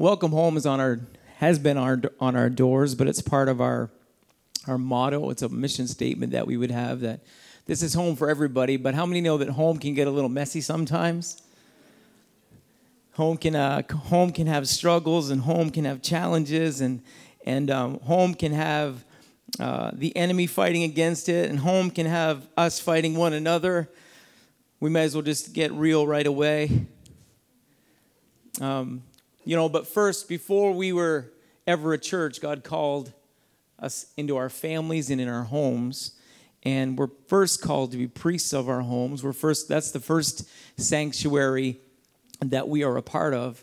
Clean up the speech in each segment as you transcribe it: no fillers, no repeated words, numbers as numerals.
Welcome home is has been on our doors, but it's part of our motto. It's a mission statement that we would have that this is home for everybody. But how many know that home can get a little messy sometimes? Home can have struggles, and home can have challenges, and home can have the enemy fighting against it, and home can have us fighting one another. We might as well just get real right away. But first, before we were ever a church, God called us into our families and in our homes, and we're first called to be priests of our homes. That's the first sanctuary that we are a part of.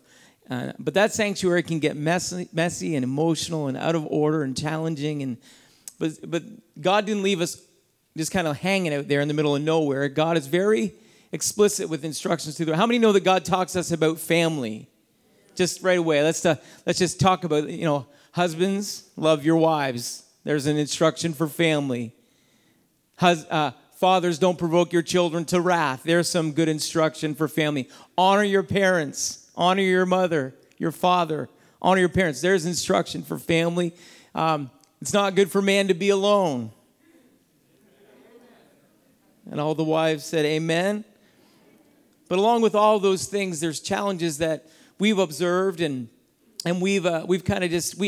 But that sanctuary can get messy and emotional and out of order and challenging. But God didn't leave us just kind of hanging out there in the middle of nowhere. God is very explicit with instructions to the. How many know that God talks to us about family? Just right away. Let's just talk about, husbands, love your wives. There's an instruction for family. Fathers, don't provoke your children to wrath. There's some good instruction for family. Honor your parents. Honor your mother, your father. Honor your parents. There's instruction for family. It's not good for man to be alone. And all the wives said, amen. But along with all those things, there's challenges that we've observed, and we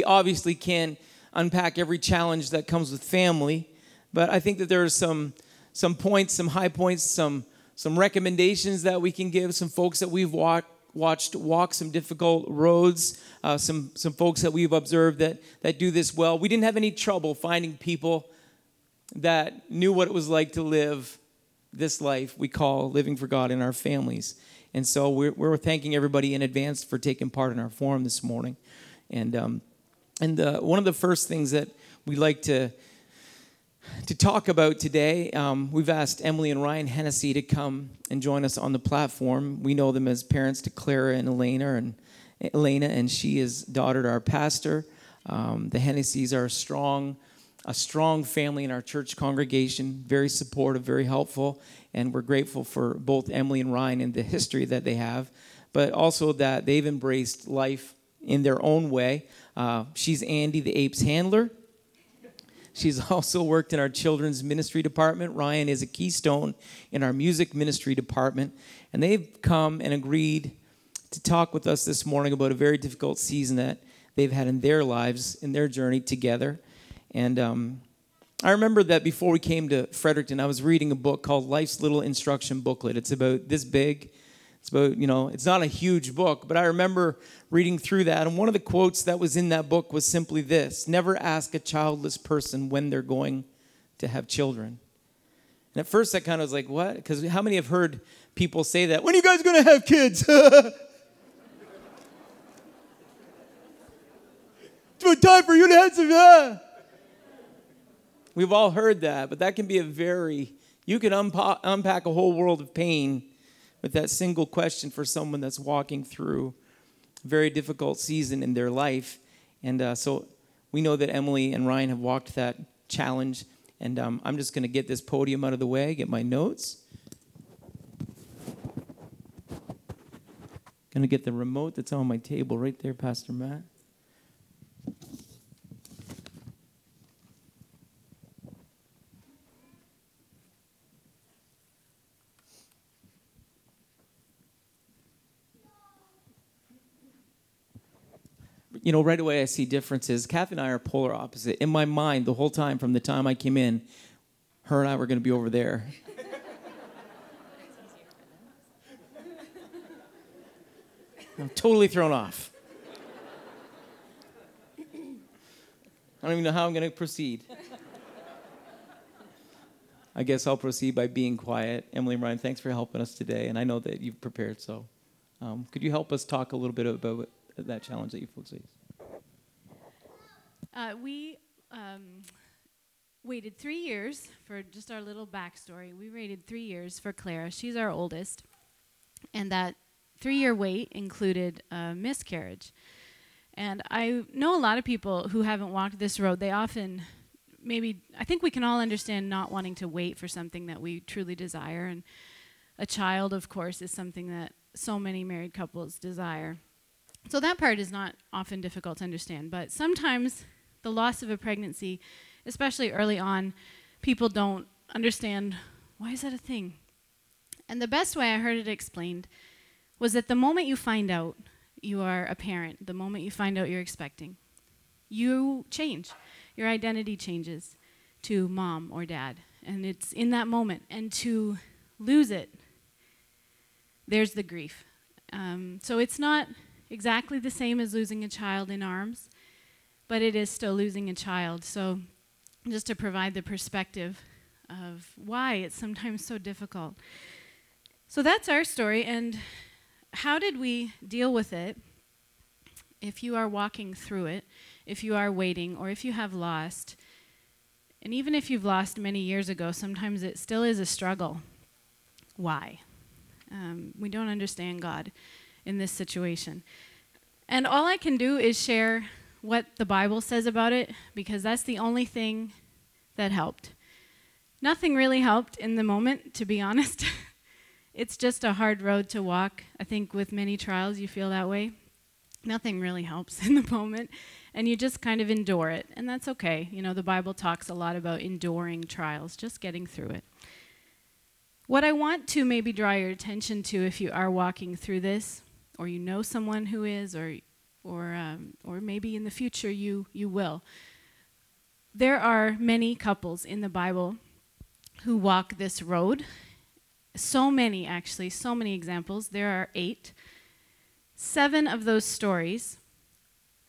obviously can't unpack every challenge that comes with family. But I think that there are some points, some high points, some recommendations that we can give, some folks that we've watched walk some difficult roads, some folks that we've observed that do this well. We didn't have any trouble finding people that knew what it was like to live this life we call living for God in our families. And so we're thanking everybody in advance for taking part in our forum this morning. And one of the first things that we like to talk about today, we've asked Emily and Ryan Hennessy to come and join us on the platform. We know them as parents to Clara and Elena, and she is daughter to our pastor. The Hennessys are a strong family in our church congregation, very supportive, very helpful, and we're grateful for both Emily and Ryan and the history that they have, but also that they've embraced life in their own way. She's Andy, the apes handler. She's also worked in our children's ministry department. Ryan is a keystone in our music ministry department, and they've come and agreed to talk with us this morning about a very difficult season that they've had in their lives, in their journey together. And I remember that before we came to Fredericton, I was reading a book called Life's Little Instruction Booklet. It's about this big. It's about, it's not a huge book, but I remember reading through that. And one of the quotes that was in that book was simply this: never ask a childless person when they're going to have children. And at first I kind of was like, what? Because how many have heard people say that? When are you guys going to have kids? It's about time for you to have some. We've all heard that, but that can be you can unpack a whole world of pain with that single question for someone that's walking through a very difficult season in their life. And so we know that Emily and Ryan have walked that challenge. And I'm just going to get this podium out of the way, get my notes. Going to get the remote that's on my table right there, Pastor Matt. Right away I see differences. Kathy and I are polar opposite. In my mind, the whole time, from the time I came in, her and I were going to be over there. I'm totally thrown off. I don't even know how I'm going to proceed. I guess I'll proceed by being quiet. Emily and Ryan, thanks for helping us today, and I know that you've prepared, so could you help us talk a little bit about that challenge that you folks face? We waited 3 years for just our little backstory. We waited 3 years for Clara. She's our oldest. And that 3-year wait included a miscarriage. And I know a lot of people who haven't walked this road, they often I think we can all understand not wanting to wait for something that we truly desire. And a child, of course, is something that so many married couples desire. So that part is not often difficult to understand, but sometimes the loss of a pregnancy, especially early on, people don't understand, why is that a thing? And the best way I heard it explained was that the moment you find out you are a parent, the moment you find out you're expecting, you change. Your identity changes to mom or dad, and it's in that moment. And to lose it, there's the grief. So it's not exactly the same as losing a child in arms, but it is still losing a child. So just to provide the perspective of why it's sometimes so difficult. So that's our story, and how did we deal with it? If you are walking through it, if you are waiting, or if you have lost, and even if you've lost many years ago, sometimes it still is a struggle. Why? We don't understand God in this situation. And all I can do is share what the Bible says about it, because that's the only thing that helped. Nothing really helped in the moment, to be honest. It's just a hard road to walk. I think with many trials you feel that way. Nothing really helps in the moment, and you just kind of endure it, and that's okay. You know, the Bible talks a lot about enduring trials, just getting through it. What I want to maybe draw your attention to, if you are walking through this, or you know someone who is, or maybe in the future you will. There are many couples in the Bible who walk this road. So many, actually, so many examples. There are 8. 7 of those stories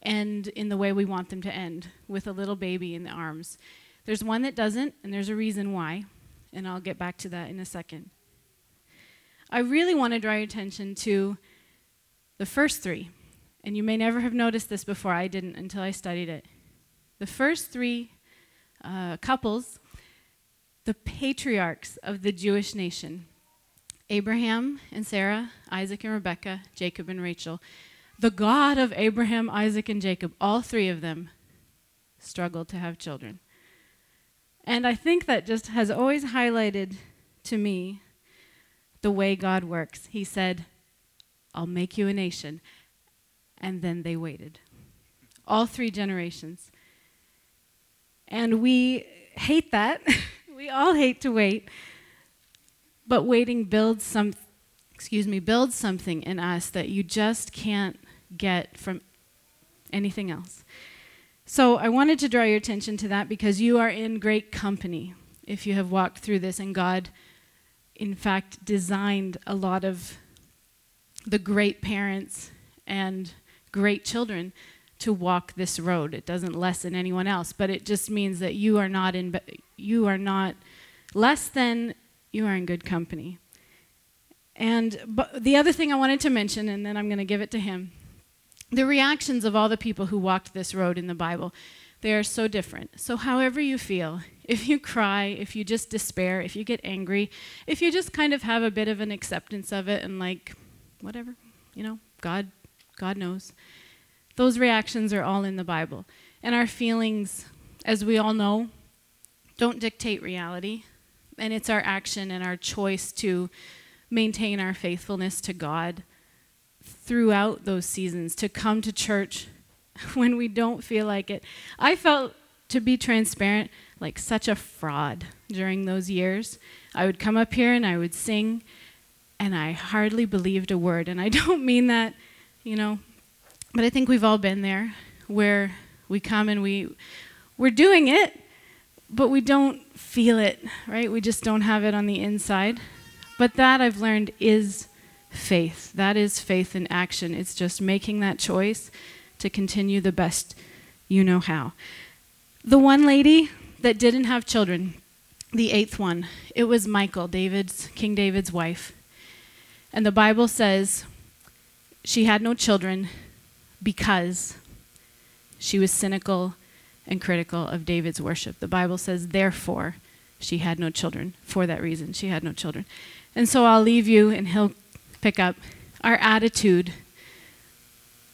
end in the way we want them to end, with a little baby in the arms. There's one that doesn't, and there's a reason why, and I'll get back to that in a second. I really want to draw your attention to the first 3, and you may never have noticed this before. I didn't until I studied it. The first 3 couples, the patriarchs of the Jewish nation, Abraham and Sarah, Isaac and Rebecca, Jacob and Rachel. The God of Abraham, Isaac, and Jacob, all 3 of them struggled to have children. And I think that just has always highlighted to me the way God works. He said, I'll make you a nation. And then they waited. All 3 generations. And we hate that. We all hate to wait. But waiting builds builds something in us that you just can't get from anything else. So I wanted to draw your attention to that, because you are in great company if you have walked through this, and God, in fact, designed a lot of the great parents and great children to walk this road. It doesn't lessen anyone else, but it just means that you are not less than. You are in good company. And the other thing I wanted to mention, and then I'm going to give it to him, the reactions of all the people who walked this road in the Bible, they are so different. So however you feel, if you cry, if you just despair, if you get angry, if you just kind of have a bit of an acceptance of it and like, whatever, you know, God knows. Those reactions are all in the Bible. And our feelings, as we all know, don't dictate reality. And it's our action and our choice to maintain our faithfulness to God throughout those seasons, to come to church when we don't feel like it. I felt, to be transparent, like such a fraud during those years. I would come up here and I would sing, and I hardly believed a word. And I don't mean that, you know, but I think we've all been there, where we come and we're doing it, but we don't feel it, right? We just don't have it on the inside. But that, I've learned, is faith. That is faith in action. It's just making that choice to continue the best you know how. The one lady that didn't have children, the 8th one, it was Michal, King David's wife. And the Bible says she had no children because she was cynical and critical of David's worship. The Bible says, therefore, she had no children. For that reason, she had no children. And so I'll leave you, and he'll pick up. Our attitude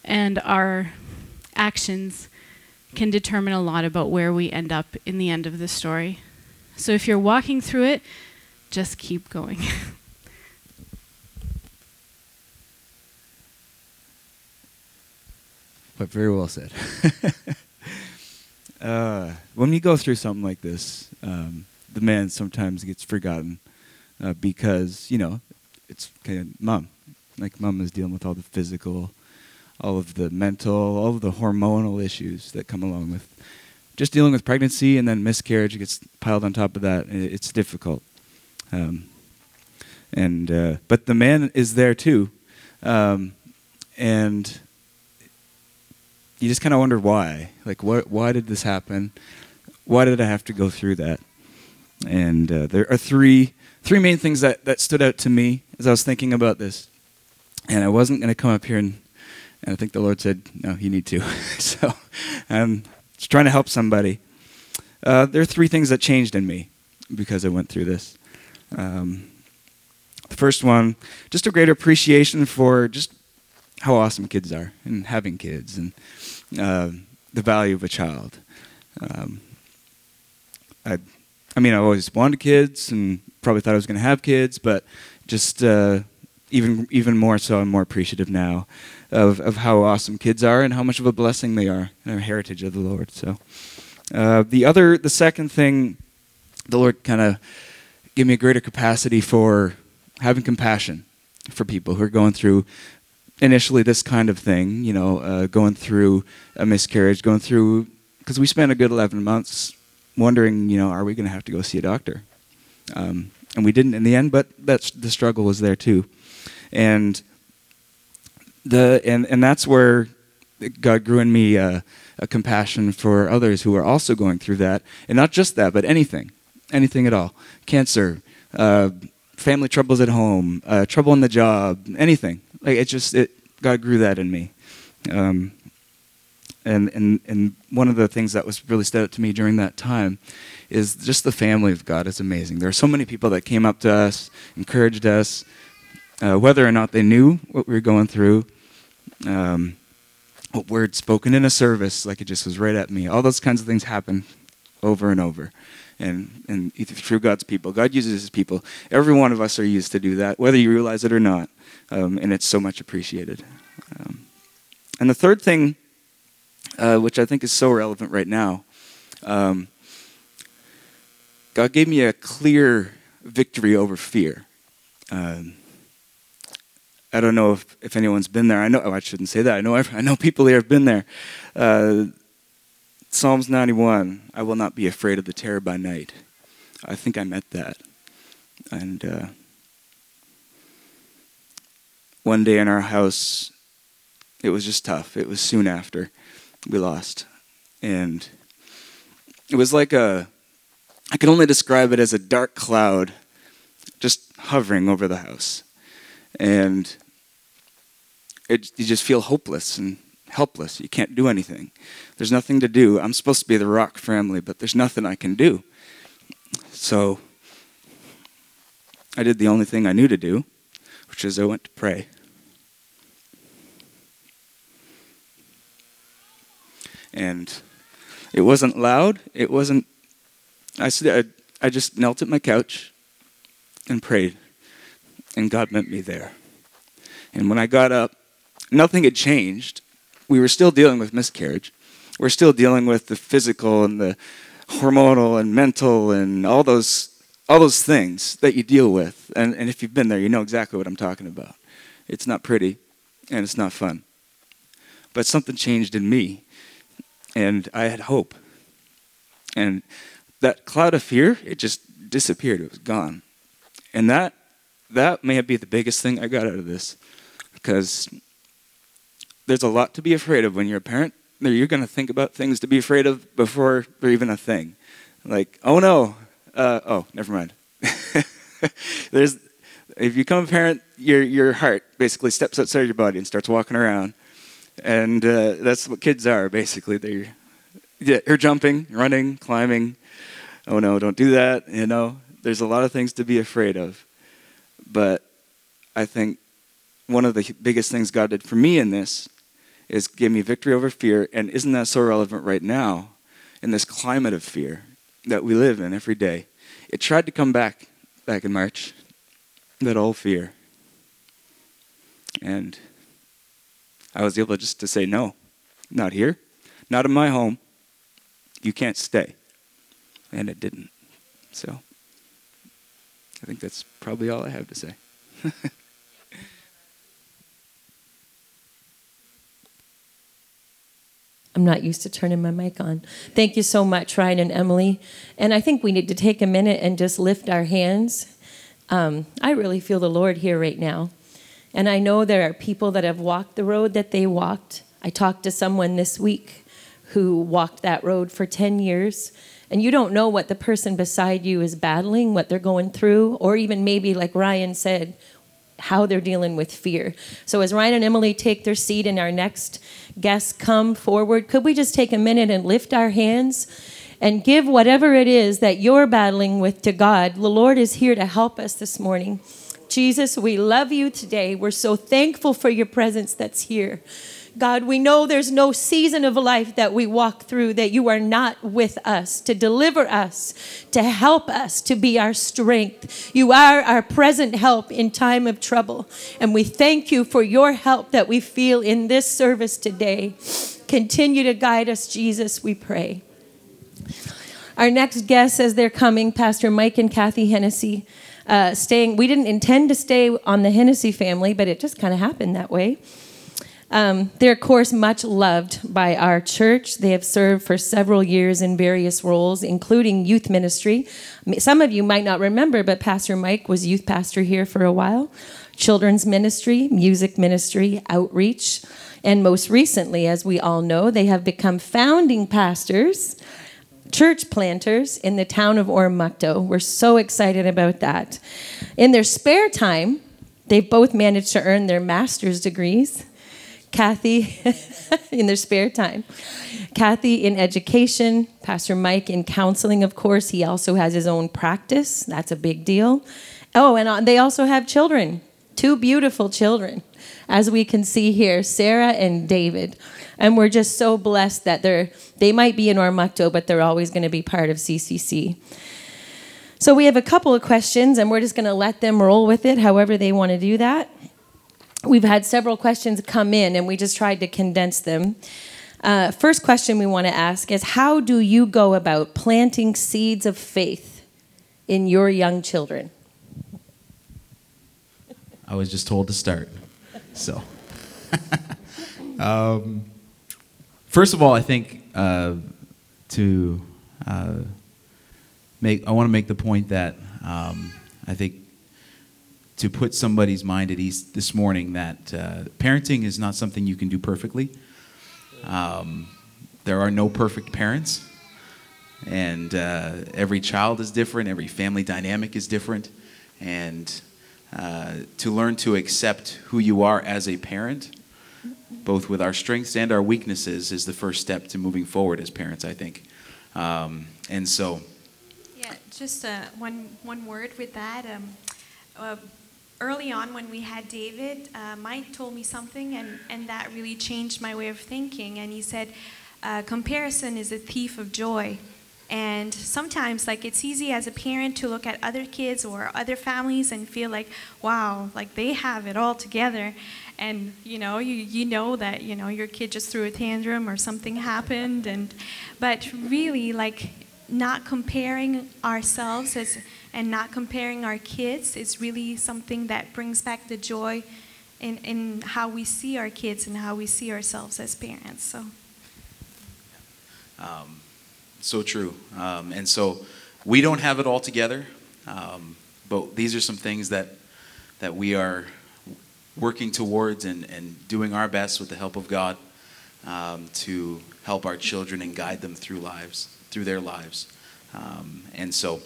and our actions can determine a lot about where we end up in the end of the story. So if you're walking through it, just keep going. But very well said. When you go through something like this, the man sometimes gets forgotten because, you know, it's kind of mom. Like, mom is dealing with all the physical, all of the mental, all of the hormonal issues that come along with just dealing with pregnancy, and then miscarriage gets piled on top of that. It's difficult. But the man is there too. And you just kind of wonder why. Like, why did this happen? Why did I have to go through that? And there are three main things that stood out to me as I was thinking about this. And I wasn't going to come up here, and I think the Lord said, no, you need to. So I'm just trying to help somebody. There are three things that changed in me because I went through this. The first one, just a greater appreciation for just how awesome kids are, and having kids, and the value of a child. I always wanted kids, and probably thought I was going to have kids, but just even more so, I'm more appreciative now of how awesome kids are and how much of a blessing they are and a heritage of the Lord. So, the second thing, the Lord kind of gave me a greater capacity for having compassion for people who are going through. Initially, this kind of thing, you know, going through a miscarriage, because we spent a good 11 months wondering, you know, are we going to have to go see a doctor? And we didn't in the end, but the struggle was there too. And that's where God grew in me a compassion for others who are also going through that, and not just that, but anything at all, cancer, family troubles at home, trouble in the job, anything. Like, God grew that in me. And one of the things that was really stood out to me during that time is just the family of God is amazing. There are so many people that came up to us, encouraged us, whether or not they knew what we were going through, what word spoken in a service, like it just was right at me. All those kinds of things happen over and over. And through God's people. God uses his people. Every one of us are used to do that, whether you realize it or not. And it's so much appreciated. And the third thing, which I think is so relevant right now, God gave me a clear victory over fear. I don't know if anyone's been there. I know. Oh, I shouldn't say that. I know people here have been there. Psalms 91, I will not be afraid of the terror by night. I think I met that. And one day in our house, it was just tough. It was soon after we lost. And it was like I can only describe it as a dark cloud just hovering over the house. And you just feel hopeless and helpless. You can't do anything. There's nothing to do. I'm supposed to be the rock family, but there's nothing I can do. So I did the only thing I knew to do, which is I went to pray. And it wasn't loud. It wasn't. I just knelt at my couch and prayed, and God met me there. And when I got up, nothing had changed. We were still dealing with miscarriage. We're still dealing with the physical and the hormonal and mental and all those things that you deal with. And if you've been there, you know exactly what I'm talking about. It's not pretty, and it's not fun. But something changed in me, and I had hope. And that cloud of fear, it just disappeared. It was gone. And that may be the biggest thing I got out of this, because there's a lot to be afraid of when you're a parent. You're going to think about things to be afraid of before they're even a thing. Like, oh no, never mind. If you become a parent, your heart basically steps outside your body and starts walking around, and that's what kids are basically. They're jumping, running, climbing. Oh no, don't do that. You know, there's a lot of things to be afraid of, but I think one of the biggest things God did for me in this is give me victory over fear. And isn't that so relevant right now in this climate of fear that we live in every day? It tried to come back in March, that old fear. And I was able just to say no. Not here. Not in my home. You can't stay. And it didn't. So I think that's probably all I have to say. I'm not used to turning my mic on. Thank you so much, Ryan and Emily. And I think we need to take a minute and just lift our hands. I really feel the Lord here right now. And I know there are people that have walked the road that they walked. I talked to someone this week who walked that road for 10 years. And you don't know what the person beside you is battling, what they're going through, or even maybe, like Ryan said, how they're dealing with fear. So as Ryan and Emily take their seat and our next guests come forward, could we just take a minute and lift our hands and give whatever it is that you're battling with to God? The Lord is here to help us this morning. Jesus, we love you today. We're so thankful for your presence that's here. God, we know there's no season of life that we walk through that you are not with us, to deliver us, to help us, to be our strength. You are our present help in time of trouble. And we thank you for your help that we feel in this service today. Continue to guide us, Jesus, we pray. Our next guests, as they're coming, Pastor Mike and Kathy Hennessy, staying. We didn't intend to stay on the Hennessy family, but it just kind of happened that way. They're, of course, much loved by our church. They have served for several years in various roles, including youth ministry. Some of you might not remember, but Pastor Mike was youth pastor here for a while, children's ministry, music ministry, outreach, and most recently, as we all know, they have become founding pastors, church planters in the town of Oromocto. We're so excited about that. In their spare time, they've both managed to earn their master's degrees. Kathy, in their spare time. Kathy in education, Pastor Mike in counseling, of course. He also has his own practice. That's a big deal. Oh, and they also have children, two beautiful children, as we can see here, Sarah and David. And we're just so blessed that they might be in Oromocto, but they're always going to be part of CCC. So we have a couple of questions, and we're just going to let them roll with it however they want to do that. We've had several questions come in, and we just tried to condense them. First question we want to ask is, how do you go about planting seeds of faith in your young children? I was just told to start. So, first of all, I think I want to make the point that I think to put somebody's mind at ease this morning that parenting is not something you can do perfectly. There are no perfect parents, and every child is different, every family dynamic is different, and to learn to accept who you are as a parent, both with our strengths and our weaknesses, is the first step to moving forward as parents, I think. And so... Yeah, just one word with that. Early on when we had David, Mike told me something, and that really changed my way of thinking. And he said, comparison is a thief of joy. And sometimes, like, it's easy as a parent to look at other kids or other families and feel like, wow, like they have it all together. And, you know, you know that, you know, your kid just threw a tantrum or something happened. But really, like, not comparing ourselves and not comparing our kids is really something that brings back the joy in how we see our kids and how we see ourselves as parents. So true. And so we don't have it all together, but these are some things that we are working towards and doing our best with the help of God to help our children and guide them through their lives. And so...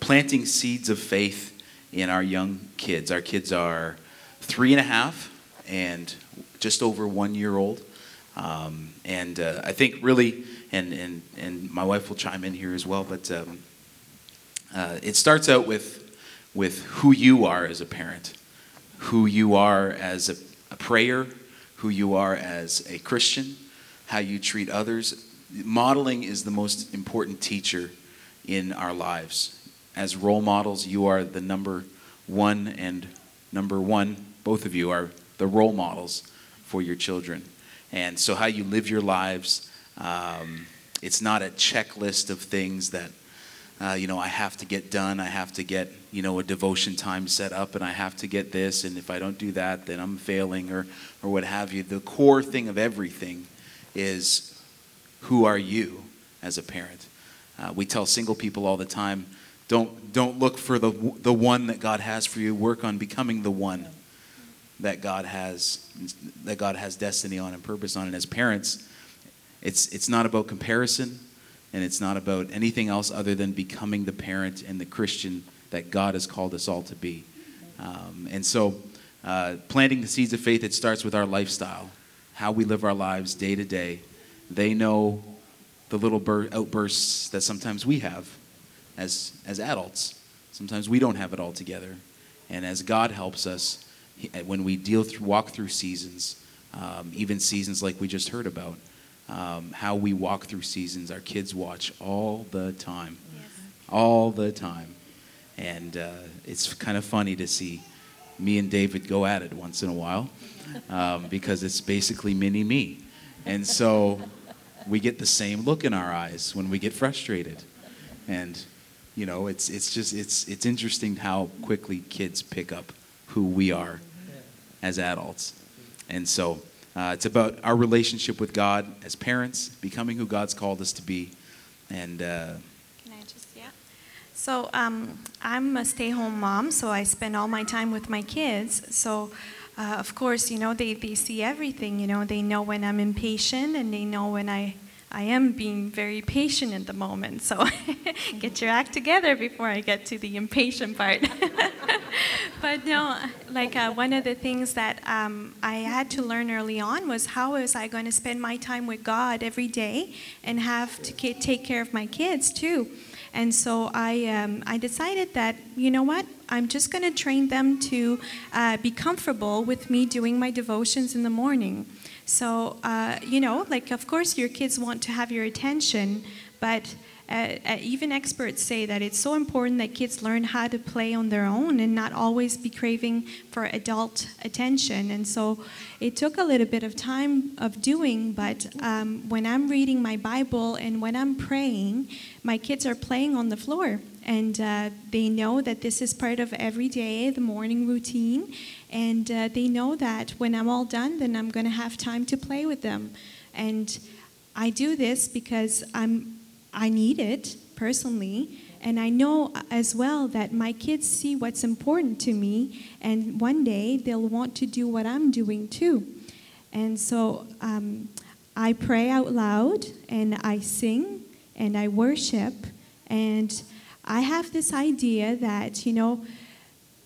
planting seeds of faith in our young kids. Our kids are 3.5 and just over 1 year old. I think really, and my wife will chime in here as well, but it starts out with who you are as a parent, who you are as a prayer, who you are as a Christian, how you treat others. Modeling is the most important teacher in our lives. As role models, you are the number one, both of you are the role models for your children. And so how you live your lives, it's not a checklist of things that, I have to get done. I have to get, a devotion time set up, and I have to get this. And if I don't do that, then I'm failing or what have you. The core thing of everything is, who are you as a parent? We tell single people all the time, don't look for the one that God has for you. Work on becoming the one that God has destiny on and purpose on. And as parents, it's not about comparison, and it's not about anything else other than becoming the parent and the Christian that God has called us all to be. And so planting the seeds of faith, it starts with our lifestyle, how we live our lives day to day. They know the little outbursts that sometimes we have as adults. Sometimes we don't have it all together. And as God helps us, when we walk through seasons, even seasons like we just heard about, how we walk through seasons. Our kids watch all the time. Yes. All the time. And it's kind of funny to see me and David go at it once in a while, because it's basically mini me. And so we get the same look in our eyes when we get frustrated. And, it's interesting how quickly kids pick up who we are as adults. And so it's about our relationship with God as parents, becoming who God's called us to be. And can I just, yeah? So I'm a stay-home mom, so I spend all my time with my kids. So, of course, they see everything. They know when I'm impatient, and they know when I am being very patient at the moment. So get your act together before I get to the impatient part. But no, one of the things that I had to learn early on was, how was I going to spend my time with God every day and have to take care of my kids too. And so I decided that, I'm just going to train them to be comfortable with me doing my devotions in the morning. So, of course your kids want to have your attention, but even experts say that it's so important that kids learn how to play on their own and not always be craving for adult attention. And so it took a little bit of time of doing, but when I'm reading my Bible and when I'm praying, my kids are playing on the floor. And they know that this is part of every day, the morning routine. And they know that when I'm all done, then I'm going to have time to play with them. And I do this because I need it personally, and I know as well that my kids see what's important to me, and one day they'll want to do what I'm doing too. And so I pray out loud, and I sing, and I worship, and I have this idea that,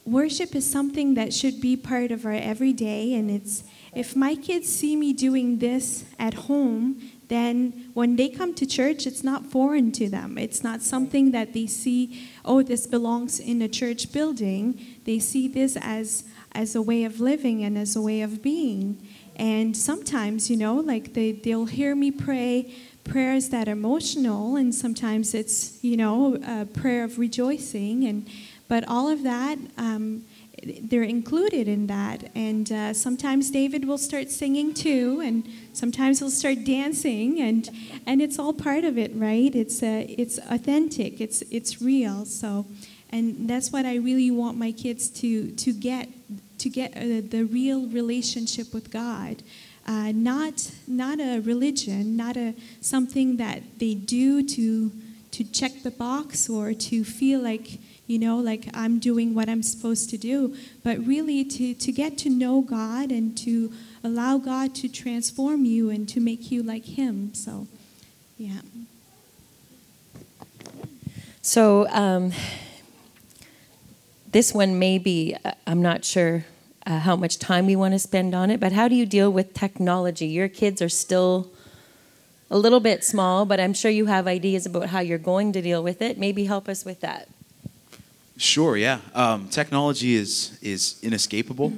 worship is something that should be part of our everyday, and it's, if my kids see me doing this at home, then when they come to church, it's not foreign to them. It's not something that they see, oh, this belongs in a church building. They see this as a way of living and as a way of being. And sometimes, they'll hear me pray prayers that are emotional, and sometimes it's, a prayer of rejoicing. But all of that, they're included in that, and sometimes David will start singing too, and sometimes he'll start dancing, and it's all part of it, right? It's authentic, it's real. So, and that's what I really want my kids to get the real relationship with God, not a religion, not a something that they do to check the box or to feel like, I'm doing what I'm supposed to do, but really to get to know God and to allow God to transform you and to make you like Him. So, yeah. So this one may be, I'm not sure how much time we want to spend on it, but how do you deal with technology? Your kids are still a little bit small, but I'm sure you have ideas about how you're going to deal with it. Maybe help us with that. Sure, yeah. Technology is inescapable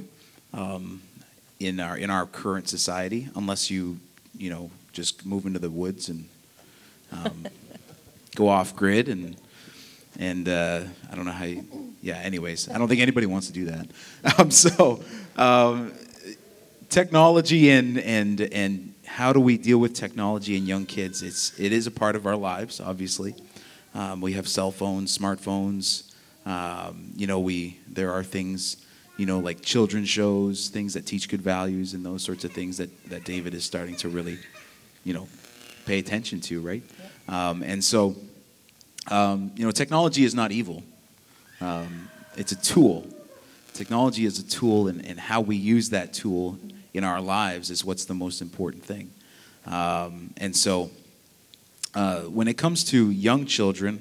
in our current society, unless you just move into the woods and go off grid and I don't know how. Anyways, I don't think anybody wants to do that. Technology and how do we deal with technology and young kids? It is a part of our lives, obviously. We have cell phones, smartphones. There are things, like children's shows, things that teach good values and those sorts of things that David is starting to really, pay attention to, right? Technology is not evil. It's a tool. Technology is a tool, and how we use that tool in our lives is what's the most important thing. When it comes to young children,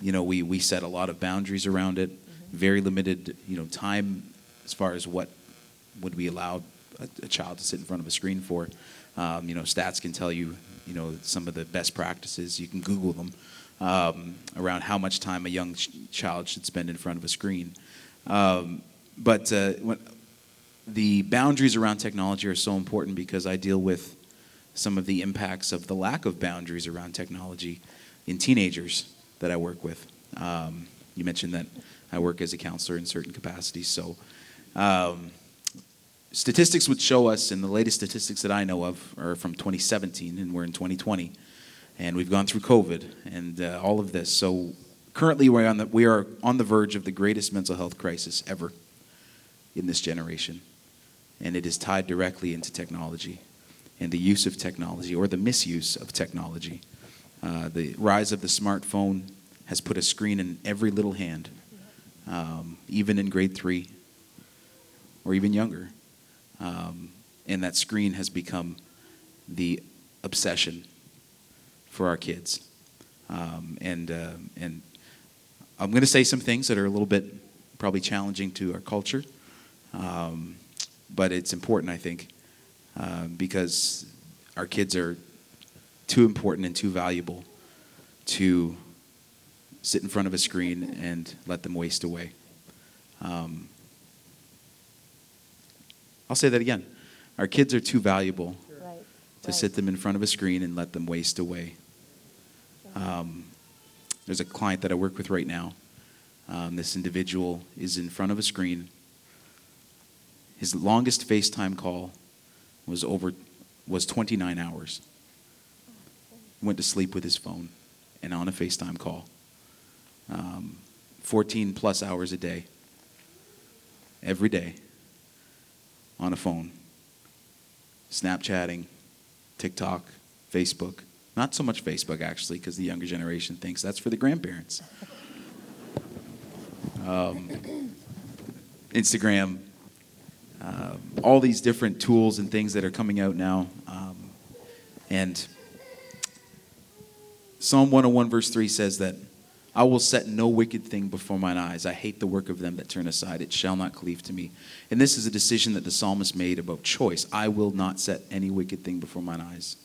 we set a lot of boundaries around it. Very limited, time as far as what would we allow a child to sit in front of a screen for. Stats can tell you, some of the best practices. You can Google them around how much time a young child should spend in front of a screen. The boundaries around technology are so important because I deal with some of the impacts of the lack of boundaries around technology in teenagers that I work with. You mentioned that I work as a counselor in certain capacities. So statistics would show us, and the latest statistics that I know of are from 2017, and we're in 2020, and we've gone through COVID and all of this. So currently we are on the verge of the greatest mental health crisis ever in this generation, and it is tied directly into technology and the use of technology or the misuse of technology. The rise of the smartphone has put a screen in every little hand, even in grade 3 or even younger. And that screen has become the obsession for our kids. And I'm going to say some things that are a little bit probably challenging to our culture, but it's important, I think, because our kids are too important and too valuable to sit in front of a screen and let them waste away. I'll say that again. Our kids are too valuable to sit them in front of a screen and let them waste away. There's a client that I work with right now. This individual is in front of a screen. His longest FaceTime call was 29 hours. Went to sleep with his phone and on a FaceTime call. 14 plus hours a day, every day, on a phone, Snapchatting, TikTok, Facebook. Not so much Facebook, actually, because the younger generation thinks that's for the grandparents. Instagram, all these different tools and things that are coming out now. And Psalm 101 verse 3 says that, I will set no wicked thing before mine eyes. I hate the work of them that turn aside. It shall not cleave to me. And this is a decision that the psalmist made about choice. I will not set any wicked thing before mine eyes.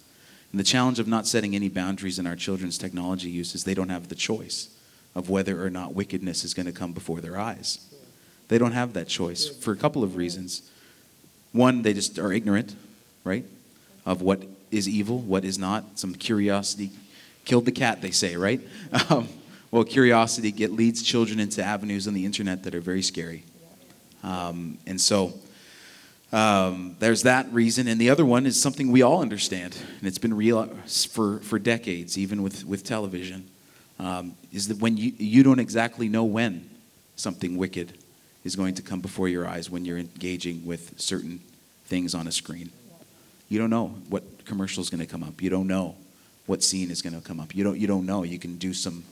And the challenge of not setting any boundaries in our children's technology use is they don't have the choice of whether or not wickedness is going to come before their eyes. They don't have that choice for a couple of reasons. One, they just are ignorant, right, of what is evil, what is not. Some curiosity killed the cat, they say, right? Well, curiosity leads children into avenues on the internet that are very scary. There's that reason. And the other one is something we all understand, and it's been real for decades, even with television, is that when you don't exactly know when something wicked is going to come before your eyes when you're engaging with certain things on a screen. You don't know what commercial is going to come up. You don't know what scene is going to come up. You don't know. You can do some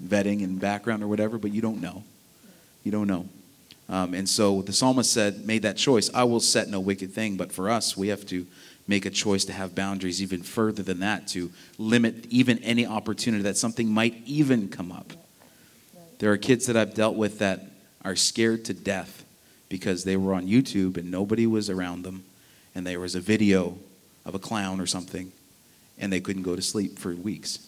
vetting and background or whatever, but you don't know. You don't know. And so the psalmist made that choice. I will set no wicked thing. But for us, we have to make a choice to have boundaries even further than that, to limit even any opportunity that something might even come up. There are kids that I've dealt with that are scared to death because they were on YouTube and nobody was around them, and there was a video of a clown or something, and they couldn't go to sleep for weeks.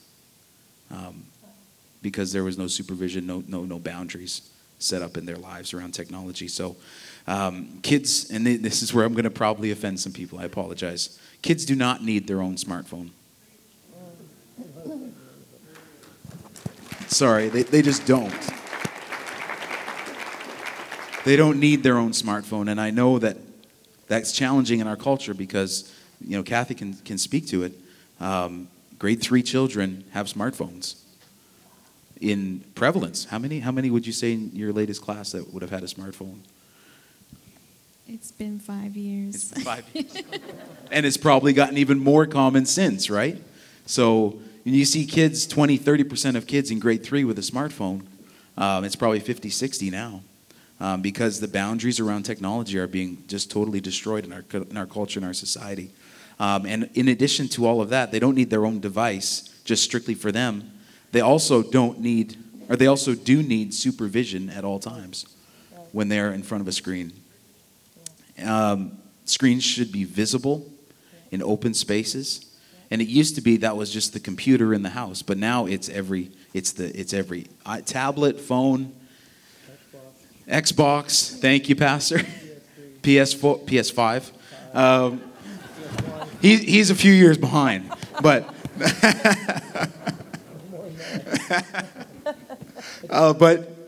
Because there was no supervision, no boundaries set up in their lives around technology. So kids, and this is where I'm going to probably offend some people, I apologize. Kids do not need their own smartphone. Sorry, they just don't. They don't need their own smartphone, and I know that that's challenging in our culture because you know, Kathy can speak to it. Grade 3 children have smartphones in prevalence. How many would you say in your latest class that would have had a smartphone? It's been 5 years. It's been 5 years. And it's probably gotten even more common since, right? So when you see kids, 20, 30% of kids in grade 3 with a smartphone, it's probably 50, 60 now, because the boundaries around technology are being just totally destroyed in our culture and our society. And in addition to all of that, they don't need their own device just strictly for them. They also do need supervision at all times when they're in front of a screen. Screens should be visible in open spaces, and it used to be that was just the computer in the house, but now it's every tablet, phone, Xbox. Thank you, Pastor. PS4, PS5. He's a few years behind, but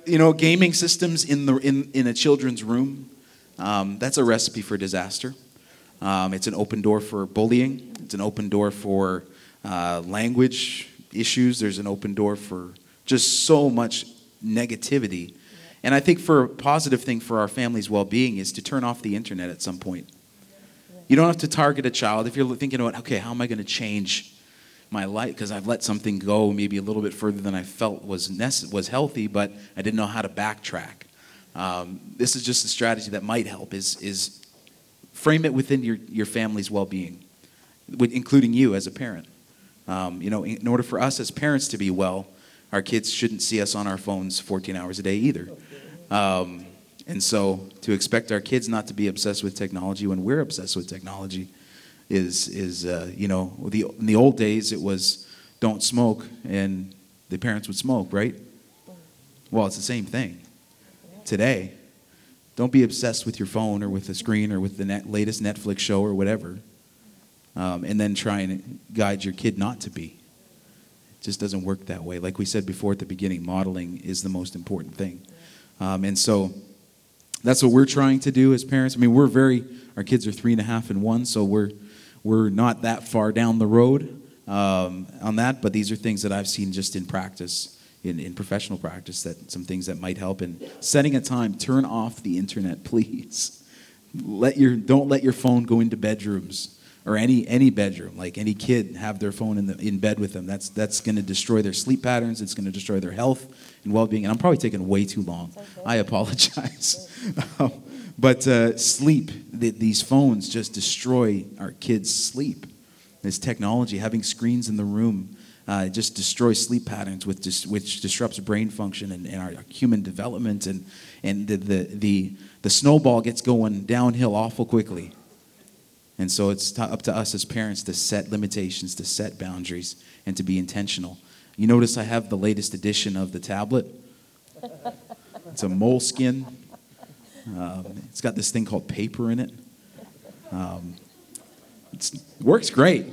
you know, gaming systems in a children's room. That's a recipe for disaster. It's an open door for bullying. It's an open door for language issues. There's an open door for just so much negativity. And I think for a positive thing for our family's well-being is to turn off the internet at some point. You don't have to target a child. If you're thinking about, okay, how am I going to change my life? Because I've let something go maybe a little bit further than I felt was healthy, but I didn't know how to backtrack. This is just a strategy that might help is frame it within your family's well-being, including you as a parent. You know, in order for us as parents to be well, our kids shouldn't see us on our phones 14 hours a day either. And so to expect our kids not to be obsessed with technology when we're obsessed with technology is you know, in the old days it was don't smoke and the parents would smoke, right? Well, it's the same thing. Today, don't be obsessed with your phone or with the screen or with the latest Netflix show or whatever, and then try and guide your kid not to be. It just doesn't work that way. Like we said before at the beginning, modeling is the most important thing. And so that's what we're trying to do as parents. I mean, our kids are 3.5 and 1, so we're not that far down the road on that, but these are things that I've seen just in practice. In professional practice, that some things that might help in setting a time. Turn off the internet, please. Don't let your phone go into bedrooms or any bedroom. Like any kid have their phone in bed with them. That's going to destroy their sleep patterns. It's going to destroy their health and well-being. And I'm probably taking way too long. Okay. I apologize. But sleep. These phones just destroy our kids' sleep. This technology, having screens in the room. It just destroys sleep patterns, which disrupts brain function and our human development, and the snowball gets going downhill awful quickly. And so it's up to us as parents to set limitations, to set boundaries, and to be intentional. You notice I have the latest edition of the tablet. It's a moleskin. It's got this thing called paper in it. It works great.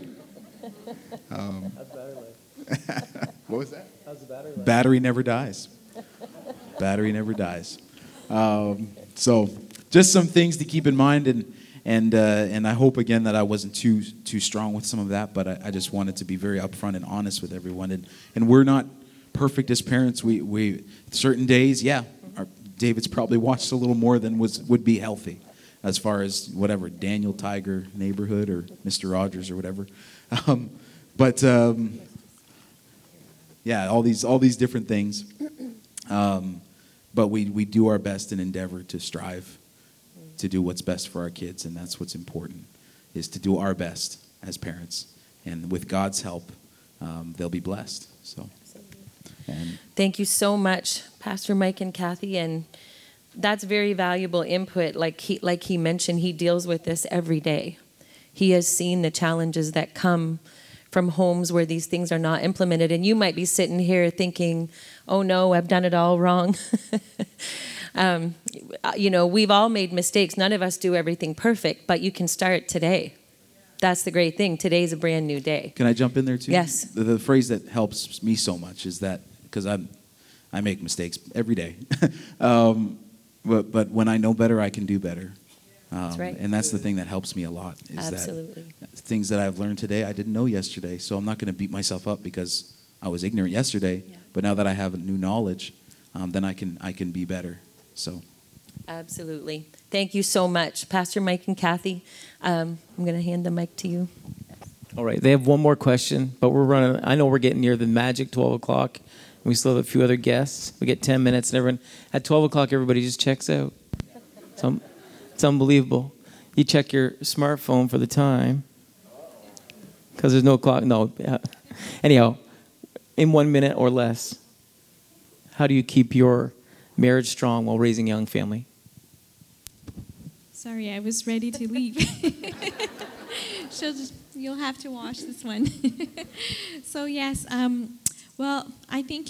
What was that? How's the battery life? Battery never dies. Battery never dies. So just some things to keep in mind, and I hope again that I wasn't too strong with some of that, but I just wanted to be very upfront and honest with everyone. And we're not perfect as parents. We certain days, David's probably watched a little more than would be healthy, as far as whatever Daniel Tiger Neighborhood or Mr. Rogers or whatever. Yeah, all these different things, but we do our best and endeavor to strive to do what's best for our kids, and that's what's important, is to do our best as parents, and with God's help, they'll be blessed. So, thank you so much, Pastor Mike and Kathy, and that's very valuable input. Like he mentioned, he deals with this every day. He has seen the challenges that come from homes where these things are not implemented. And you might be sitting here thinking, oh no, I've done it all wrong. You know, we've all made mistakes. None of us do everything perfect, but you can start today. That's the great thing. Today's a brand new day. Can I jump in there too? Yes. The phrase that helps me so much is that, because I make mistakes every day. But when I know better, I can do better. That's right. And that's the thing that helps me a lot. Is absolutely. That things that I've learned today, I didn't know yesterday. So I'm not going to beat myself up because I was ignorant yesterday. Yeah. But now that I have new knowledge, then I can be better. So. Absolutely. Thank you so much, Pastor Mike and Kathy. I'm going to hand the mic to you. All right. They have one more question, but we're running. I know we're getting near the magic 12 o'clock. And we still have a few other guests. We get 10 minutes, and everyone at 12 o'clock, everybody just checks out. It's unbelievable. You check your smartphone for the time because there's no clock. No. Anyhow, in 1 minute or less, how do you keep your marriage strong while raising a young family? Sorry, I was ready to leave. You'll have to watch this one. So yes, well, I think,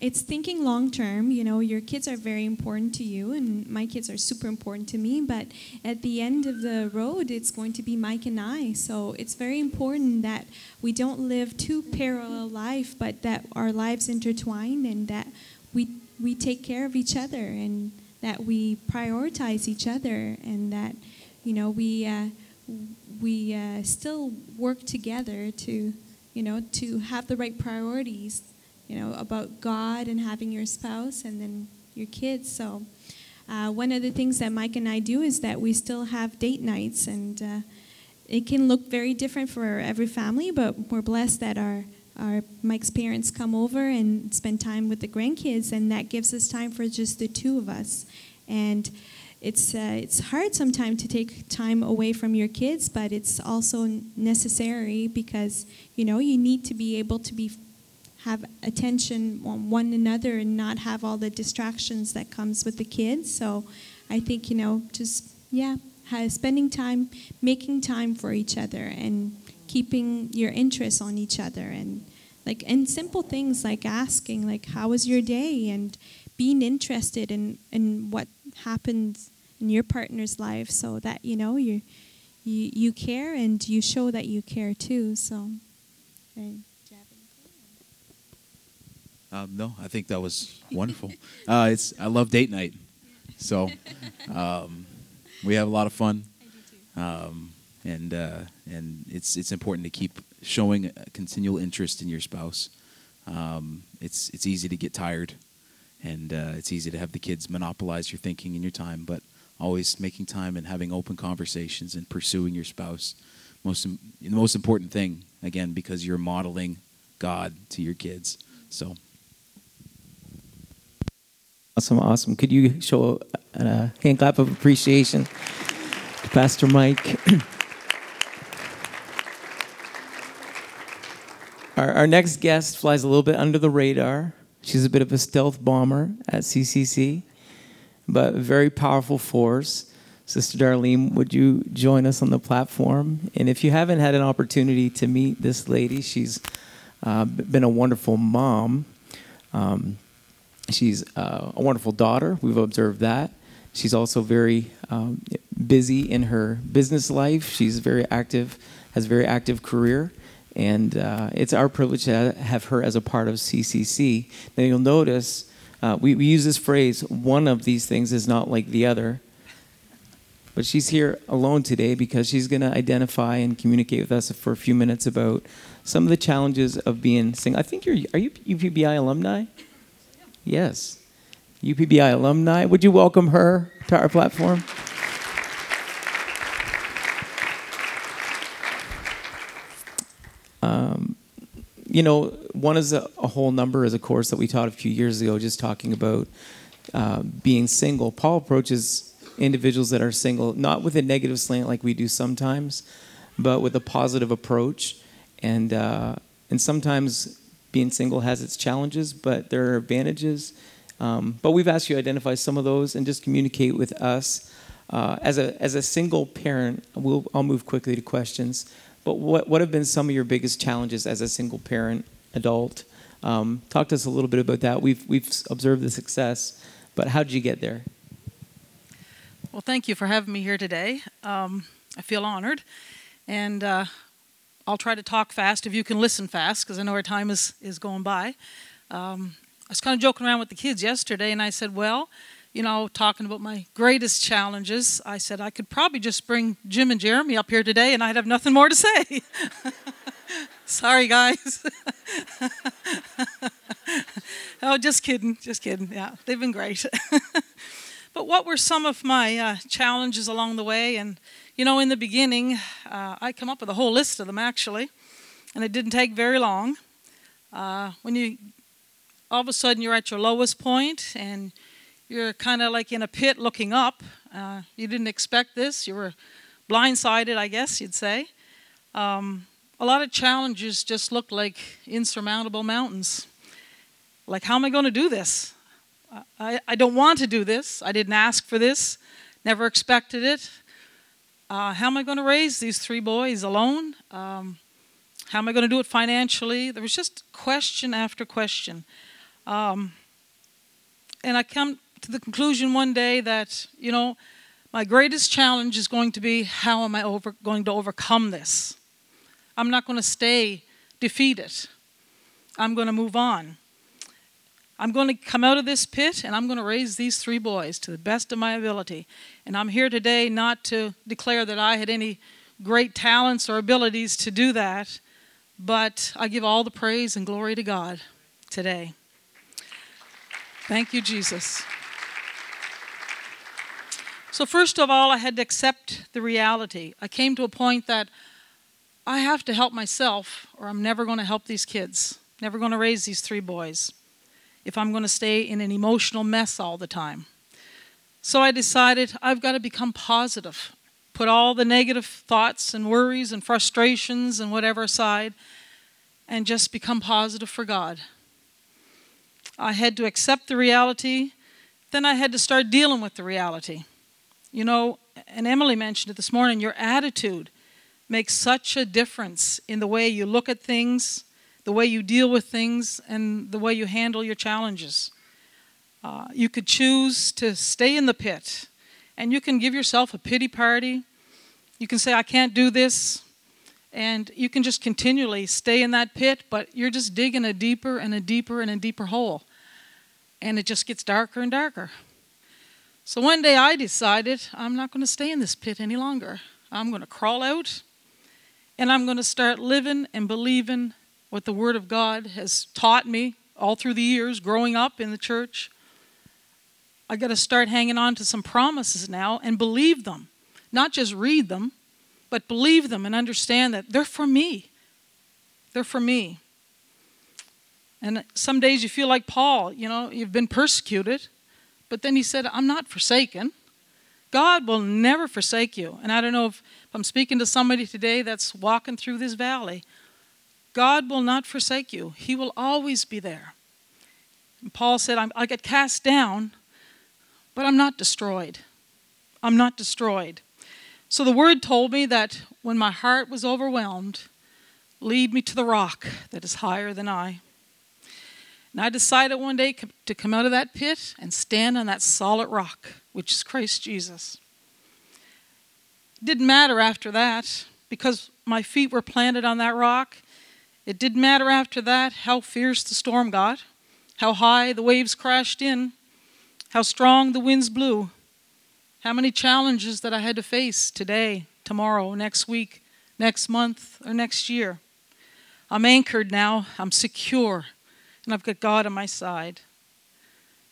it's thinking long term. Your kids are very important to you, and my kids are super important to me. But at the end of the road, it's going to be Mike and I. So it's very important that we don't live two parallel lives, but that our lives intertwine and that we take care of each other and that we prioritize each other and that, we still work together to have the right priorities, about God and having your spouse and then your kids. So one of the things that Mike and I do is that we still have date nights, and it can look very different for every family, but we're blessed that our Mike's parents come over and spend time with the grandkids, and that gives us time for just the two of us. And it's hard sometimes to take time away from your kids, but it's also necessary because, you need to be able to have attention on one another and not have all the distractions that comes with the kids. So I think, spending time, making time for each other and keeping your interests on each other and simple things like asking, how was your day? And being interested in what happens in your partner's life, so that you care and you show that you care too. So, no, I think that was wonderful. I love date night, so we have a lot of fun. I do too. And it's important to keep showing a continual interest in your spouse. It's easy to get tired. And it's easy to have the kids monopolize your thinking and your time, but always making time and having open conversations and pursuing your spouse. The most important thing, again, because you're modeling God to your kids. So awesome. Could you show a hand clap of appreciation to Pastor Mike? Our next guest flies a little bit under the radar. She's a bit of a stealth bomber at CCC, but a very powerful force. Sister Darlene, would you join us on the platform? And if you haven't had an opportunity to meet this lady, she's been a wonderful mom. She's a wonderful daughter. We've observed that. She's also very busy in her business life. She's very active, has a very active career. And it's our privilege to have her as a part of CCC. Now you'll notice we use this phrase, one of these things is not like the other. But she's here alone today because she's going to identify and communicate with us for a few minutes about some of the challenges of being single. I think are you UPBI alumni? Yes. UPBI alumni. Would you welcome her to our platform? One is a whole number is a course that we taught a few years ago, just talking about being single. Paul approaches individuals that are single, not with a negative slant like we do sometimes, but with a positive approach. And sometimes being single has its challenges, but there are advantages. But we've asked you to identify some of those and just communicate with us. As a single parent, I'll move quickly to questions. But what have been some of your biggest challenges as a single parent, adult? Talk to us a little bit about that. We've observed the success, but how did you get there? Well, thank you for having me here today. I feel honored. And I'll try to talk fast if you can listen fast, because I know our time is going by. I was kind of joking around with the kids yesterday, and I said, well, you know, talking about my greatest challenges, I said I could probably just bring Jim and Jeremy up here today and I'd have nothing more to say. Sorry, guys. Oh, just kidding, just kidding. Yeah, they've been great. But what were some of my challenges along the way? And, you know, in the beginning, I come up with a whole list of them, actually. And it didn't take very long. When you, all of a sudden, you're at your lowest point, and you're kind of like in a pit looking up. You didn't expect this. You were blindsided, I guess you'd say. A lot of challenges just look like insurmountable mountains. Like, how am I going to do this? I don't want to do this. I didn't ask for this. Never expected it. How am I going to raise these three boys alone? How am I going to do it financially? There was just question after question. And I come to the conclusion one day that, you know, my greatest challenge is going to be how am I going to overcome this? I'm not going to stay defeated. I'm going to move on. I'm going to come out of this pit, and I'm going to raise these three boys to the best of my ability. And I'm here today not to declare that I had any great talents or abilities to do that, but I give all the praise and glory to God today. Thank you, Jesus. So first of all, I had to accept the reality. I came to a point that I have to help myself, or I'm never going to help these kids, never going to raise these three boys, if I'm going to stay in an emotional mess all the time. So I decided I've got to become positive, put all the negative thoughts and worries and frustrations and whatever aside, and just become positive for God. I had to accept the reality, then I had to start dealing with the reality. You know, and Emily mentioned it this morning, your attitude makes such a difference in the way you look at things, the way you deal with things, and the way you handle your challenges. You could choose to stay in the pit, and you can give yourself a pity party. You can say, I can't do this, and you can just continually stay in that pit, but you're just digging a deeper and a deeper and a deeper hole, and it just gets darker and darker. So one day I decided, I'm not going to stay in this pit any longer. I'm going to crawl out, and I'm going to start living and believing what the Word of God has taught me all through the years growing up in the church. I got to start hanging on to some promises now and believe them. Not just read them, but believe them and understand that they're for me. They're for me. And some days you feel like Paul, you know, you've been persecuted. But then he said, I'm not forsaken. God will never forsake you. And I don't know if I'm speaking to somebody today that's walking through this valley. God will not forsake you. He will always be there. And Paul said, I get cast down, but I'm not destroyed. I'm not destroyed. So the Word told me that when my heart was overwhelmed, lead me to the rock that is higher than I. And I decided one day to come out of that pit and stand on that solid rock, which is Christ Jesus. It didn't matter after that, because my feet were planted on that rock. It didn't matter after that how fierce the storm got, how high the waves crashed in, how strong the winds blew, how many challenges that I had to face today, tomorrow, next week, next month, or next year. I'm anchored now, I'm secure, and I've got God on my side.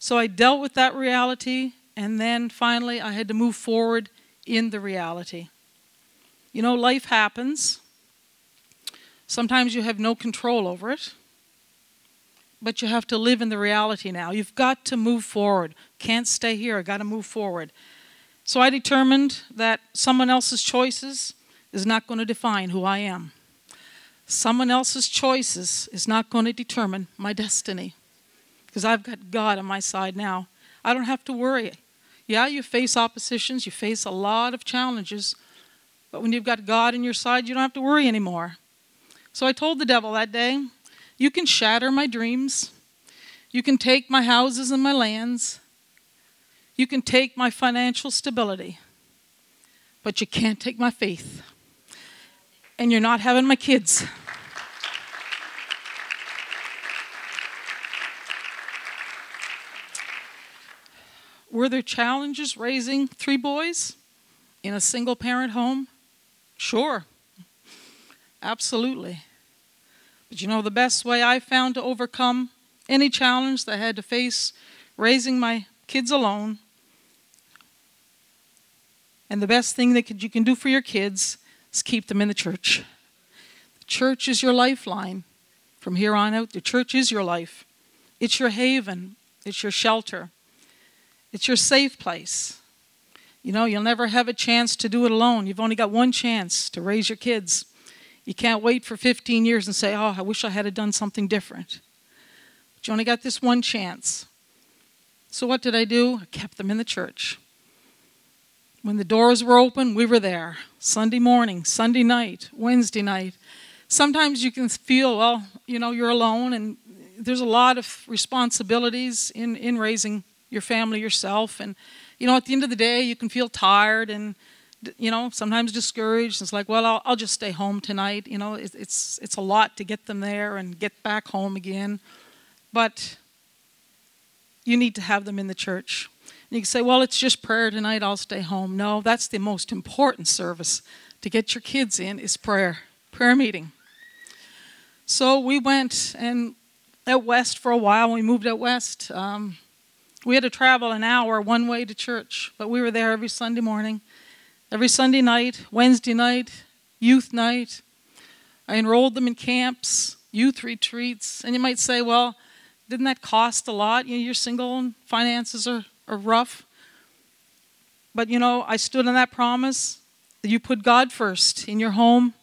So I dealt with that reality, and then finally I had to move forward in the reality. You know, life happens. Sometimes you have no control over it, but you have to live in the reality now. You've got to move forward. Can't stay here. I've got to move forward. So I determined that someone else's choices is not going to define who I am. Someone else's choices is not going to determine my destiny, because I've got God on my side now. I don't have to worry. Yeah, you face oppositions. You face a lot of challenges, but when you've got God on your side, you don't have to worry anymore. So I told the devil that day, you can shatter my dreams. You can take my houses and my lands. You can take my financial stability. But you can't take my faith. And you're not having my kids. Were there challenges raising three boys in a single-parent home? Sure, absolutely. But you know, the best way I found to overcome any challenge that I had to face raising my kids alone, and the best thing that you can do for your kids is keep them in the church. The church is your lifeline. From here on out, the church is your life. It's your haven. It's your shelter. It's your safe place. You know, you'll never have a chance to do it alone. You've only got one chance to raise your kids. You can't wait for 15 years and say, oh, I wish I had done something different. But you only got this one chance. So what did I do? I kept them in the church. When the doors were open, we were there. Sunday morning, Sunday night, Wednesday night. Sometimes you can feel, well, you know, you're alone, and there's a lot of responsibilities in raising your family yourself. And, you know, at the end of the day, you can feel tired and, you know, sometimes discouraged. It's like, well, I'll just stay home tonight. You know, it's a lot to get them there and get back home again. But you need to have them in the church. And you can say, well, it's just prayer tonight. I'll stay home. No, that's the most important service to get your kids in is prayer meeting. So we went and out west for a while. When we moved out west, we had to travel an hour one way to church, but we were there every Sunday morning, every Sunday night, Wednesday night, youth night. I enrolled them in camps, youth retreats. And you might say, well, didn't that cost a lot? You know, you're single and finances are rough. But, you know, I stood on that promise that you put God first in your home.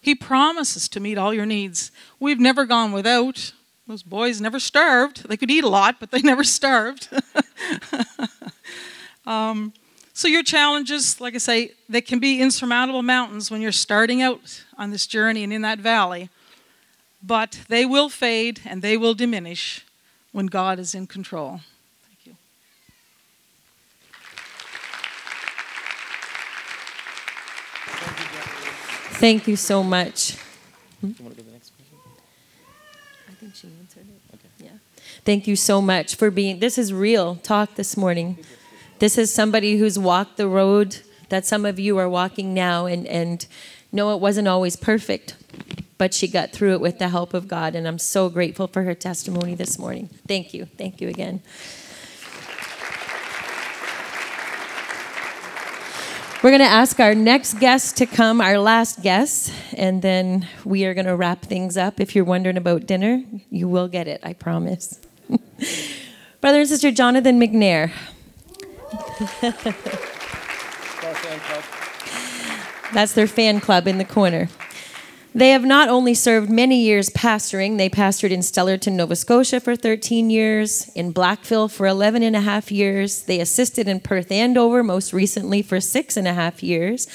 He promises to meet all your needs. We've never gone without. Those boys never starved. They could eat a lot, but they never starved. So your challenges, like I say, they can be insurmountable mountains when you're starting out on this journey and in that valley. But they will fade and they will diminish when God is in control. Thank you. Thank you so much. She answered it. Okay. Yeah. Thank you so much for being, this is real talk this morning. This is somebody who's walked the road that some of you are walking now, and no, it wasn't always perfect, but she got through it with the help of God, and I'm so grateful for her testimony this morning. Thank you. Thank you again. We're going to ask our next guest to come, our last guest, and then we are going to wrap things up. If you're wondering about dinner, you will get it, I promise. Brother and Sister Jonathan McNair. That's their fan club in the corner. They have not only served many years pastoring, they pastored in Stellarton, Nova Scotia for 13 years, in Blackville for 11 and a half years. They assisted in Perth Andover most recently for 6.5 years.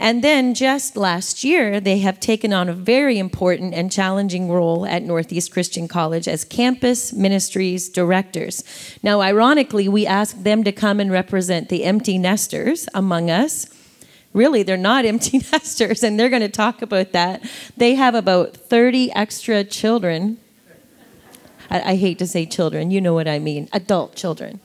And then just last year, they have taken on a very important and challenging role at Northeast Christian College as campus ministries directors. Now, ironically, we asked them to come and represent the empty nesters among us. Really, they're not empty nesters, and they're going to talk about that. They have about 30 extra children. I hate to say children. You know what I mean. Adult children.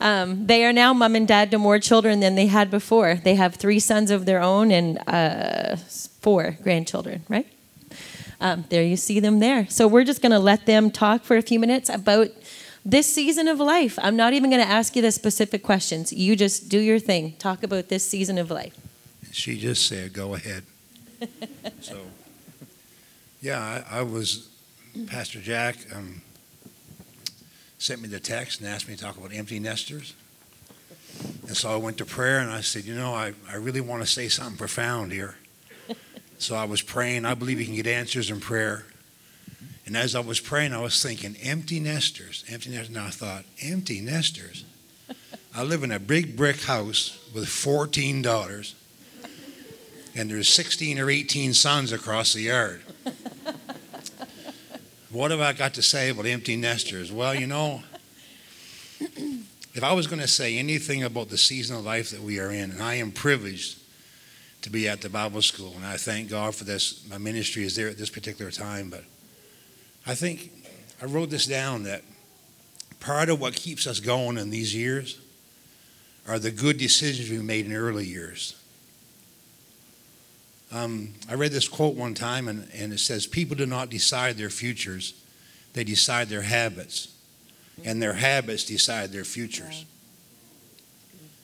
They are now mom and dad to more children than they had before. They have 3 sons of their own and 4 grandchildren, right? There you see them there. So we're just going to let them talk for a few minutes about this season of life. I'm not even going to ask you the specific questions. You just do your thing. Talk about this season of life. She just said, go ahead. So, yeah, I was, Pastor Jack sent me the text and asked me to talk about empty nesters. And so I went to prayer and I said, you know, I really want to say something profound here. So I was praying. I believe you can get answers in prayer. And as I was praying, I was thinking, empty nesters, empty nesters. And I thought, empty nesters? I live in a big brick house with 14 daughters, and there's 16 or 18 sons across the yard. What have I got to say about empty nesters? Well, you know, if I was going to say anything about the season of life that we are in, and I am privileged to be at the Bible school, and I thank God for this. My ministry is there at this particular time, but I think I wrote this down, that Part of what keeps us going in these years are the good decisions we made in early years. I read this quote one time, and it says, people do not decide their futures. They decide their habits. And their habits decide their futures.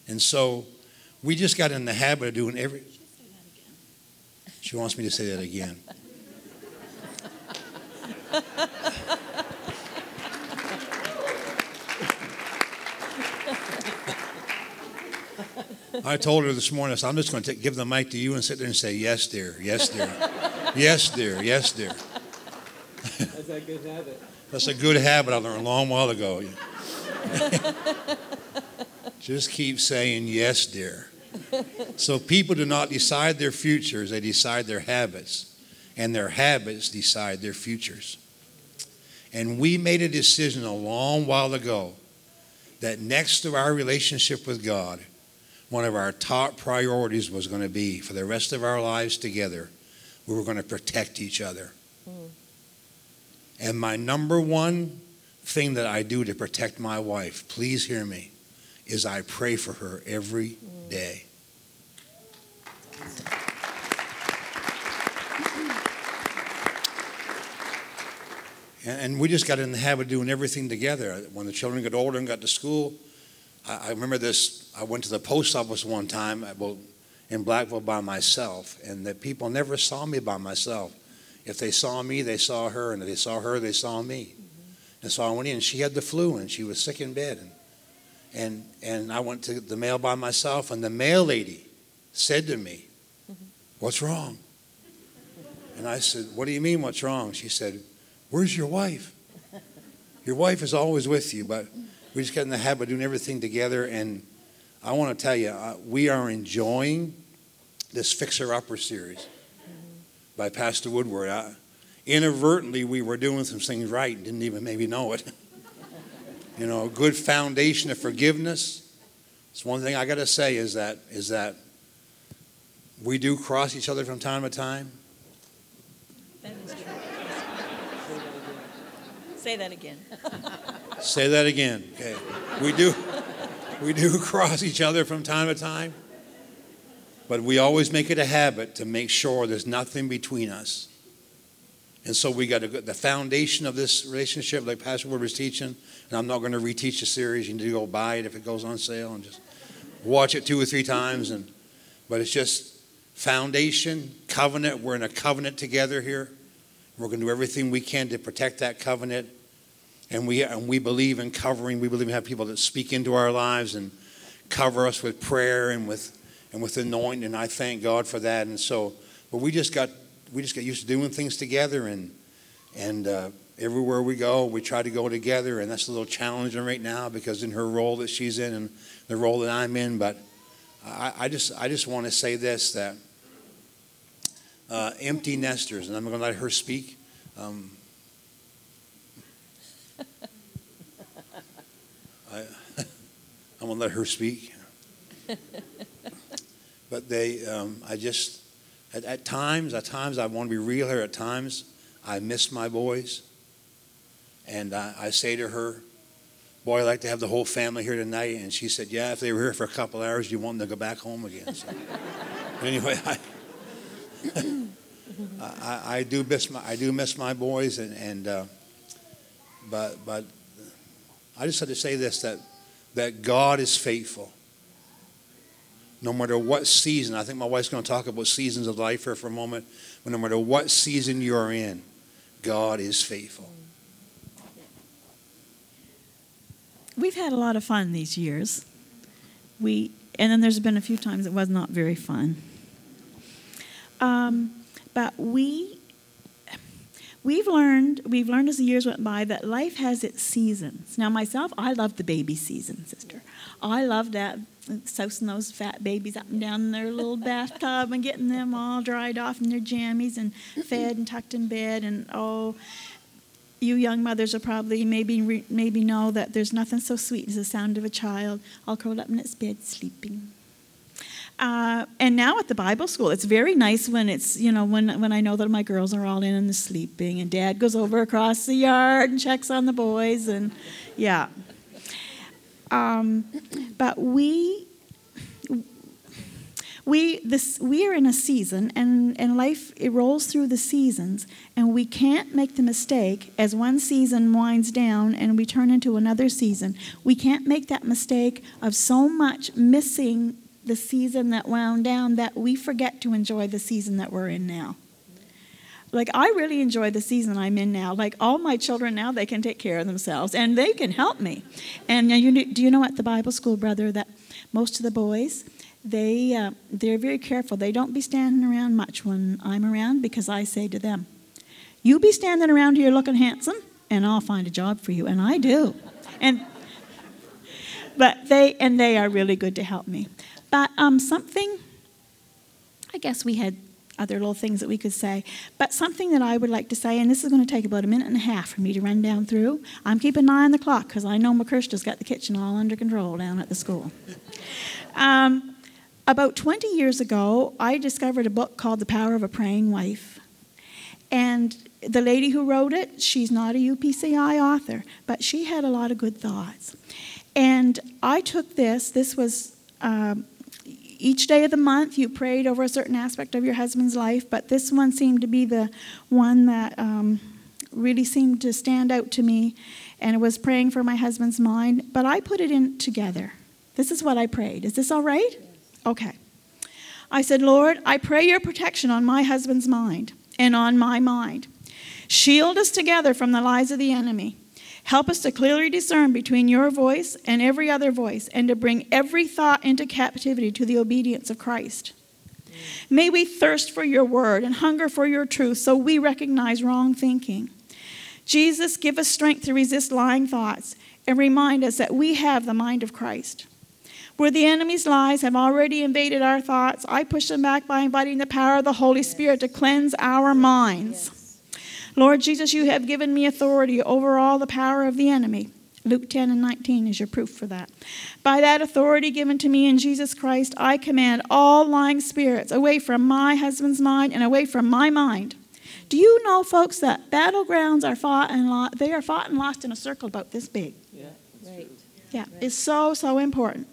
And so we just got in the habit of doing every... She wants me to say that again. I told her this morning, I said, I'm just going to give the mic to you and sit there and say, yes, dear, yes, dear, yes, dear, yes, dear. That's a good habit. That's a good habit I learned a long while ago. Just keep saying, yes, dear. So people do not decide their futures, they decide their habits. And their habits decide their futures. And we made a decision a long while ago that next to our relationship with God, one of our top priorities was going to be, for the rest of our lives together, we were going to protect each other. Mm. And my number one thing that I do to protect my wife, please hear me, is I pray for her every day. And we just got in the habit of doing everything together. When the children got older and got to school, I remember this. I went to the post office one time in Blackville by myself, and the people never saw me by myself. If they saw me, they saw her, and if they saw her, they saw me. Mm-hmm. And so I went in. She had the flu, and she was sick in bed. And I went to the mail by myself, and the mail lady said to me, what's wrong? And I said, what do you mean, what's wrong? She said, where's your wife? Your wife is always with you, but we just got in the habit of doing everything together. And I want to tell you, we are enjoying this Fixer-Upper series by Pastor Woodward. Inadvertently, we were doing some things right and didn't even maybe know it. You know, a good foundation of forgiveness. It's one thing I got to say is that we do cross each other from time to time. That is true. Say that again. Say that again. Okay. We do cross each other from time to time. But we always make it a habit to make sure there's nothing between us. And so we got the foundation of this relationship, like Pastor Woodward was teaching, and I'm not going to reteach the series. You need to go buy it if it goes on sale and just watch it 2 or 3 times. But it's just foundation, covenant. We're in a covenant together here. We're going to do everything we can to protect that covenant. And we believe in covering. We believe in having people that speak into our lives and cover us with prayer and with anointing, and I thank God for that. And so, but we just got used to doing things together, and everywhere we go, we try to go together. And that's a little challenging right now because in her role that she's in and the role that I'm in. But I just want to say this, that empty nesters, and I'm going to let her speak. I'm going to let her speak. But they, at times, I want to be real here. At times, I miss my boys. And I say to her, boy, I'd like to have the whole family here tonight. And she said, yeah, if they were here for a couple hours, you want them to go back home again. So, anyway, I do miss my boys. But I just had to say this, that God is faithful. No matter what season, I think my wife's going to talk about seasons of life here for a moment, but no matter what season you're in, God is faithful. We've had a lot of fun these years. And then there's been a few times it was not very fun. But we've learned as the years went by that life has its seasons. Now myself, I love the baby season, sister. I love that. Sousing those fat babies up and down in their little bathtub and getting them all dried off in their jammies and fed and tucked in bed. And oh, you young mothers will probably maybe know that there's nothing so sweet as the sound of a child all curled up in its bed sleeping. And now at the Bible school, it's very nice when it's, you know, when I know that my girls are all in and they're sleeping and Dad goes over across the yard and checks on the boys and yeah. But we are in a season, and life, it rolls through the seasons, and we can't make the mistake as one season winds down and we turn into another season. We can't make that mistake of so much missing the season that wound down that we forget to enjoy the season that we're in now. Like, I really enjoy the season I'm in now. Like, all my children now, they can take care of themselves, and they can help me. And do you know at the Bible school, brother, that most of the boys, they're very careful. They don't be standing around much when I'm around, because I say to them, you be standing around here looking handsome, and I'll find a job for you. And I do. But they are really good to help me. But something, I guess we had other little things that we could say. But something that I would like to say, and this is going to take about a minute and a half for me to run down through. I'm keeping an eye on the clock because I know McKirsta's got the kitchen all under control down at the school. About 20 years ago, I discovered a book called The Power of a Praying Wife. And the lady who wrote it, she's not a UPCI author, but she had a lot of good thoughts. And I took this was... each day of the month, you prayed over a certain aspect of your husband's life, but this one seemed to be the one that really seemed to stand out to me, and it was praying for my husband's mind, but I put it in together. This is what I prayed. Is this all right? Okay. I said, Lord, I pray your protection on my husband's mind and on my mind. Shield us together from the lies of the enemy. Help us to clearly discern between your voice and every other voice, and to bring every thought into captivity to the obedience of Christ. May we thirst for your word and hunger for your truth, so we recognize wrong thinking. Jesus, give us strength to resist lying thoughts and remind us that we have the mind of Christ. Where the enemy's lies have already invaded our thoughts, I push them back by inviting the power of the Holy Spirit to cleanse our minds. Lord Jesus, you have given me authority over all the power of the enemy. Luke 10 and 19 is your proof for that. By that authority given to me in Jesus Christ, I command all lying spirits away from my husband's mind and away from my mind. Do you know, folks, that battlegrounds are fought and lost? They are fought and lost in a circle about this big. Yeah, that's right. Yeah, right. It's so important.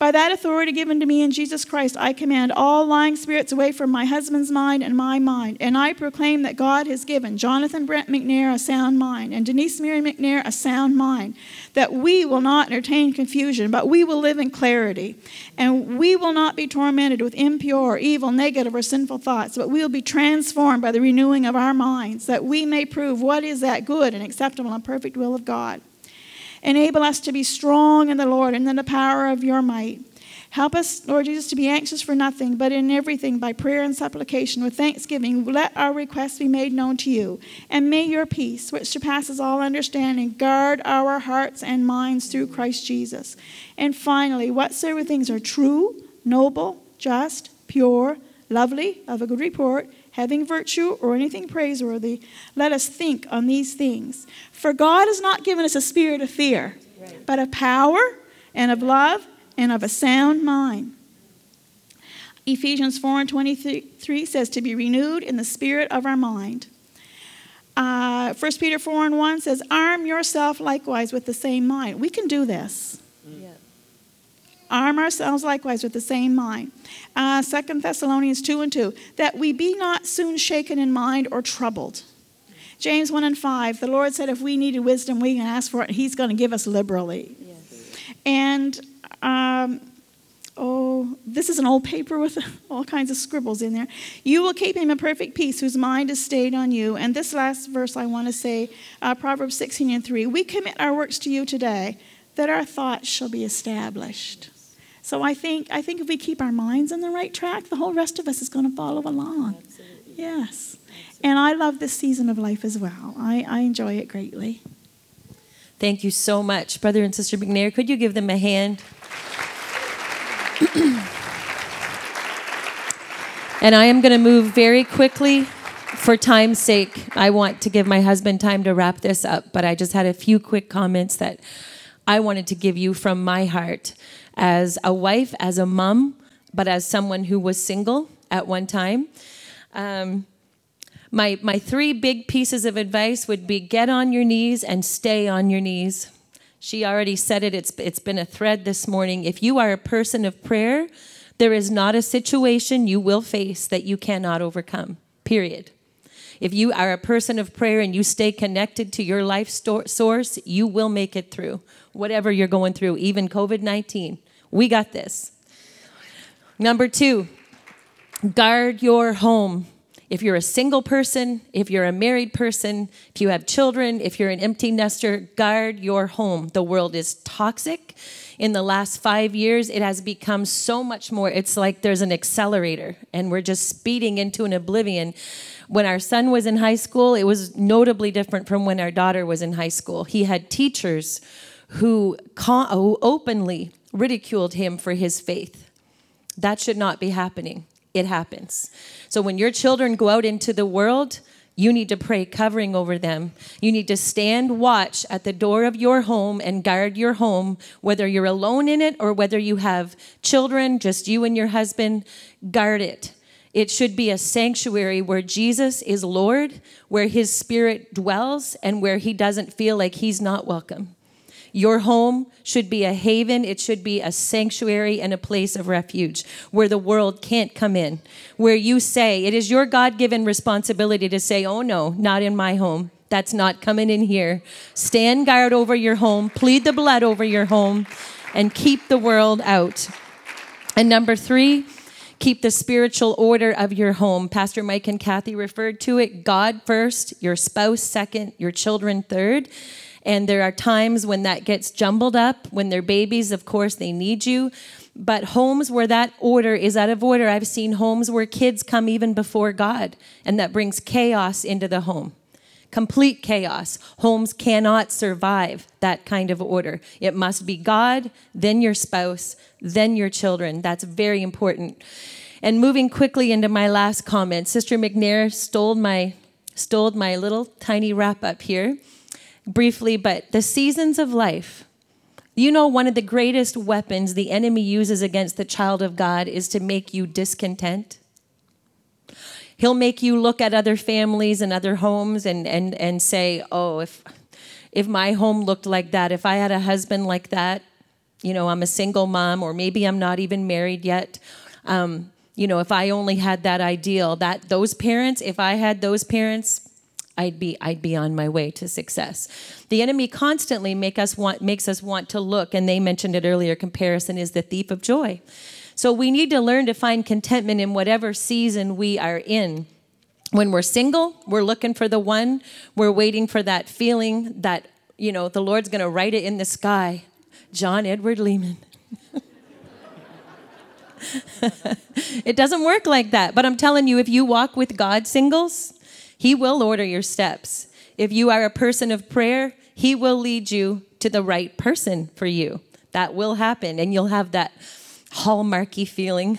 By that authority given to me in Jesus Christ, I command all lying spirits away from my husband's mind and my mind. And I proclaim that God has given Jonathan Brent McNair a sound mind and Denise Mary McNair a sound mind, that we will not entertain confusion, but we will live in clarity. And we will not be tormented with impure, evil, negative, or sinful thoughts, but we will be transformed by the renewing of our minds, that we may prove what is that good and acceptable and perfect will of God. Enable us to be strong in the Lord and in the power of your might. Help us, Lord Jesus, to be anxious for nothing, but in everything, by prayer and supplication, with thanksgiving, let our requests be made known to you. And may your peace, which surpasses all understanding, guard our hearts and minds through Christ Jesus. And finally, whatsoever things are true, noble, just, pure, lovely, of a good report, having virtue or anything praiseworthy, let us think on these things. For God has not given us a spirit of fear, but of power and of love and of a sound mind. Ephesians 4 and 23 says to be renewed in the spirit of our mind. 1 Peter 4 and 1 says, arm yourself likewise with the same mind. We can do this. Yeah. Arm ourselves likewise with the same mind. 2 Thessalonians 2 and 2, that we be not soon shaken in mind or troubled. James 1 and 5, the Lord said if we needed wisdom, we can ask for it, and he's going to give us liberally. Yes. And, this is an old paper with all kinds of scribbles in there. You will keep him in perfect peace whose mind is stayed on you. And this last verse I want to say, Proverbs 16 and 3, we commit our works to you today, that our thoughts shall be established. So I think if we keep our minds on the right track, the whole rest of us is going to follow along. Absolutely. Yes. Absolutely. And I love this season of life as well. I enjoy it greatly. Thank you so much. Brother and Sister McNair, could you give them a hand? And I am going to move very quickly. For time's sake, I want to give my husband time to wrap this up, but I just had a few quick comments that I wanted to give you from my heart as a wife, as a mom, but as someone who was single at one time. My three big pieces of advice would be get on your knees and stay on your knees. She already said it. It's been a thread this morning. If you are a person of prayer, there is not a situation you will face that you cannot overcome, period. If you are a person of prayer and you stay connected to your life source, you will make it through whatever you're going through, even COVID-19. We got this. Number two, guard your home. If you're a single person, if you're a married person, if you have children, if you're an empty nester, guard your home. The world is toxic. In the last 5 years, it has become so much more. It's like there's an accelerator, and we're just speeding into an oblivion. When our son was in high school, it was notably different from when our daughter was in high school. He had teachers who openly ridiculed him for his faith. That should not be happening. It happens. So when your children go out into the world, you need to pray covering over them. You need to stand watch at the door of your home and guard your home, whether you're alone in it or whether you have children, just you and your husband, guard it. It should be a sanctuary where Jesus is Lord, where his spirit dwells, and where he doesn't feel like he's not welcome. Your home should be a haven. It should be a sanctuary and a place of refuge where the world can't come in, where you say, it is your God-given responsibility to say, oh no, not in my home. That's not coming in here. Stand guard over your home, plead the blood over your home, and keep the world out. And number three, keep the spiritual order of your home. Pastor Mike and Kathy referred to it. God first, your spouse second, your children third. And there are times when that gets jumbled up. When they're babies, of course, they need you. But homes where that order is out of order, I've seen homes where kids come even before God, and that brings chaos into the home. Complete chaos. Homes cannot survive that kind of order. It must be God, then your spouse, then your children. That's very important. And moving quickly into my last comment, Sister McNair stole my little tiny wrap-up here. Briefly, but the seasons of life. You know, one of the greatest weapons the enemy uses against the child of God is to make you discontent. He'll make you look at other families and other homes and say, oh, if my home looked like that, if I had a husband like that, you know, I'm a single mom, or maybe I'm not even married yet. You know, if I only had that ideal, that those parents, if I had those parents, I'd be on my way to success. The enemy constantly makes us want to look, and they mentioned it earlier, comparison is the thief of joy. So we need to learn to find contentment in whatever season we are in. When we're single, we're looking for the one, we're waiting for that feeling that, you know, the Lord's going to write it in the sky. John Edward Lehman. It doesn't work like that, but I'm telling you, if you walk with God, singles, he will order your steps. If you are a person of prayer, he will lead you to the right person for you. That will happen, and you'll have that hallmarky feeling.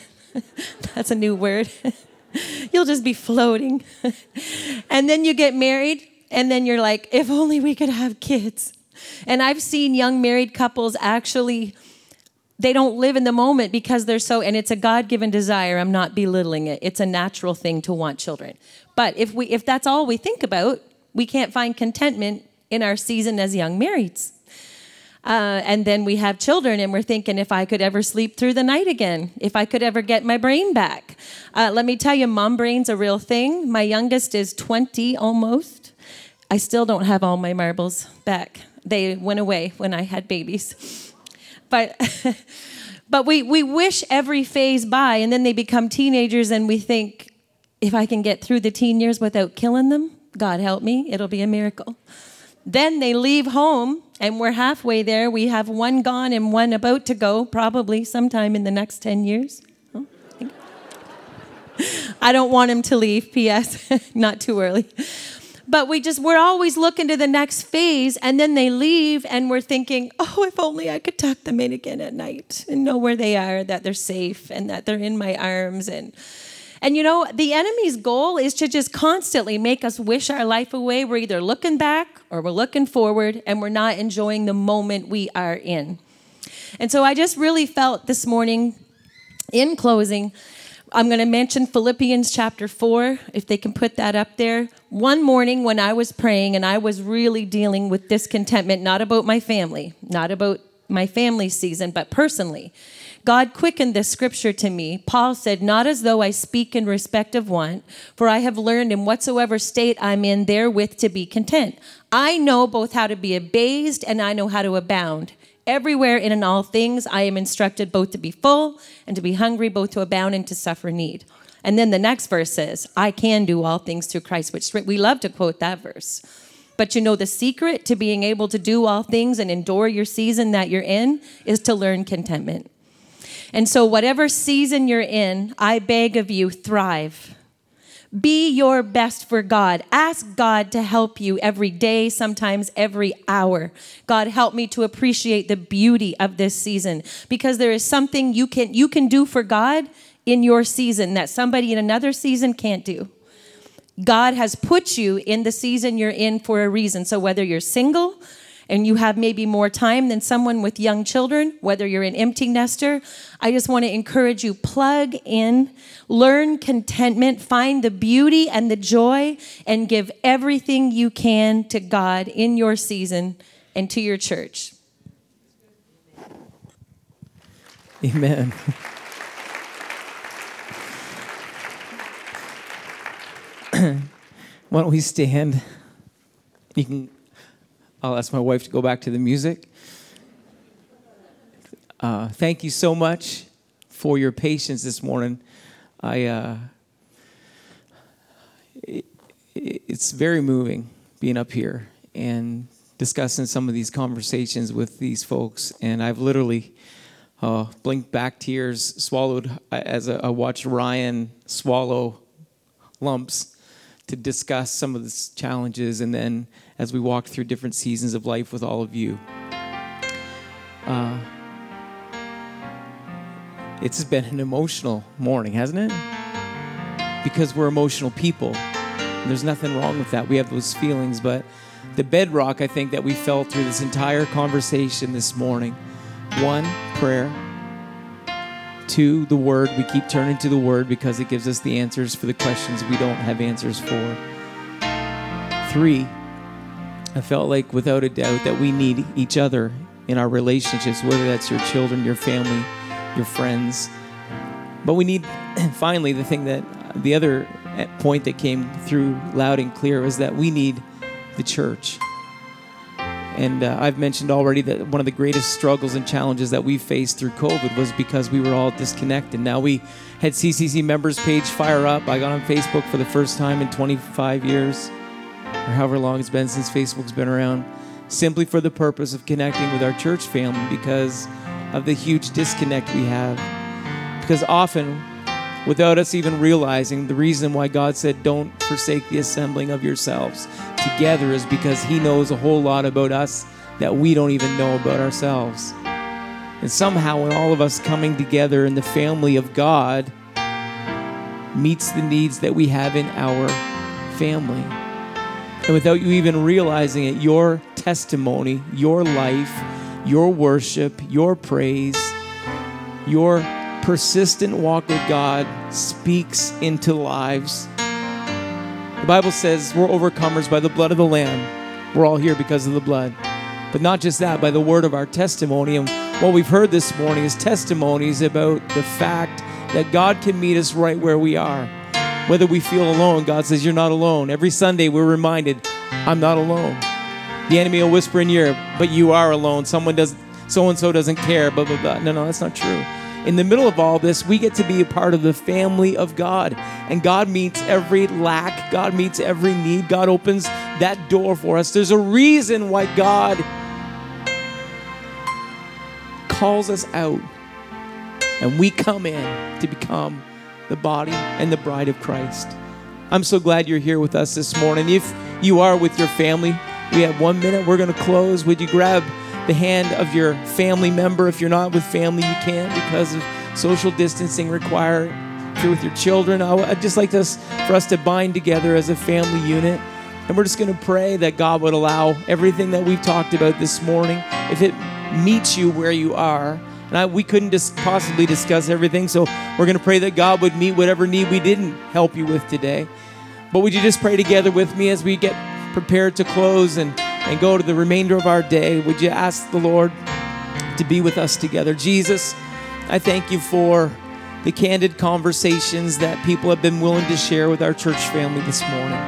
That's a new word. You'll just be floating. And then you get married, and then you're like, if only we could have kids. And I've seen young married couples actually, they don't live in the moment because they're so, and it's a God-given desire. I'm not belittling it. It's a natural thing to want children. But if that's all we think about, we can't find contentment in our season as young marrieds. And then we have children, and we're thinking, if I could ever sleep through the night again, if I could ever get my brain back. Let me tell you, mom brain's a real thing. My youngest is 20 almost. I still don't have all my marbles back. They went away when I had babies. But we wish every phase by, and then they become teenagers, and we think, if I can get through the teen years without killing them, God help me, it'll be a miracle. Then they leave home, and we're halfway there. We have one gone and one about to go, probably sometime in the next 10 years. I don't want him to leave, P.S., not too early. But we're always looking to the next phase, and then they leave, and we're thinking, oh, if only I could tuck them in again at night and know where they are, that they're safe, and that they're in my arms. And you know, the enemy's goal is to just constantly make us wish our life away. We're either looking back or we're looking forward, and we're not enjoying the moment we are in. And so I just really felt this morning, in closing, I'm going to mention Philippians chapter 4, if they can put that up there. One morning when I was praying and I was really dealing with discontentment, not about my family, not about my family season, but personally, God quickened this scripture to me. Paul said, not as though I speak in respect of want, for I have learned in whatsoever state I'm in therewith to be content. I know both how to be abased and I know how to abound. Everywhere and in all things I am instructed both to be full and to be hungry, both to abound and to suffer need. And then the next verse says, I can do all things through Christ, which we love to quote that verse. But you know, the secret to being able to do all things and endure your season that you're in is to learn contentment. And so whatever season you're in, I beg of you, thrive. Be your best for God. Ask God to help you every day, sometimes every hour. God, help me to appreciate the beauty of this season, because there is something you can do for God in your season that somebody in another season can't do. God has put you in the season you're in for a reason. So whether you're single and you have maybe more time than someone with young children, whether you're an empty nester, I just want to encourage you, plug in, learn contentment, find the beauty and the joy, and give everything you can to God in your season and to your church. Amen. Why don't we stand? You can... I'll ask my wife to go back to the music. Thank you so much for your patience this morning. It's very moving being up here and discussing some of these conversations with these folks. And I've literally blinked back tears, swallowed as I watched Ryan swallow lumps to discuss some of the challenges, and then as we walk through different seasons of life with all of you. It's been an emotional morning, hasn't it? Because we're emotional people. There's nothing wrong with that. We have those feelings, but the bedrock, I think, that we felt through this entire conversation this morning, 1, prayer. 2, the Word. We keep turning to the Word because it gives us the answers for the questions we don't have answers for. 3, I felt like without a doubt that we need each other in our relationships, whether that's your children, your family, your friends. But we need, finally, the other point that came through loud and clear was that we need the church. And I've mentioned already that one of the greatest struggles and challenges that we faced through COVID was because we were all disconnected. Now we had CCC members page fire up. I got on Facebook for the first time in 25 years, or however long it's been since Facebook's been around, simply for the purpose of connecting with our church family because of the huge disconnect we have. Because often, without us even realizing, the reason why God said, don't forsake the assembling of yourselves together is because he knows a whole lot about us that we don't even know about ourselves. And somehow when all of us coming together in the family of God meets the needs that we have in our family. And without you even realizing it, your testimony, your life, your worship, your praise, your persistent walk with God speaks into lives. The Bible says we're overcomers by the blood of the Lamb. We're all here because of the blood. But not just that, by the word of our testimony. And what we've heard this morning is testimonies about the fact that God can meet us right where we are. Whether we feel alone, God says, you're not alone. Every Sunday we're reminded, I'm not alone. The enemy will whisper in your ear, but you are alone. So-and-so doesn't care, blah, blah, blah. No, that's not true. In the middle of all this, we get to be a part of the family of God. And God meets every lack. God meets every need. God opens that door for us. There's a reason why God calls us out. And we come in to become the body and the bride of Christ. I'm so glad you're here with us this morning. If you are with your family, we have 1 minute. We're going to close. Would you grab the hand of your family member? If you're not with family, you can't because of social distancing required. If you're with your children, I'd just like for us to bind together as a family unit. And we're just going to pray that God would allow everything that we've talked about this morning, if it meets you where you are, And we couldn't just possibly discuss everything, so we're going to pray that God would meet whatever need we didn't help you with today. But would you just pray together with me as we get prepared to close and go to the remainder of our day? Would you ask the Lord to be with us together? Jesus, I thank you for the candid conversations that people have been willing to share with our church family this morning.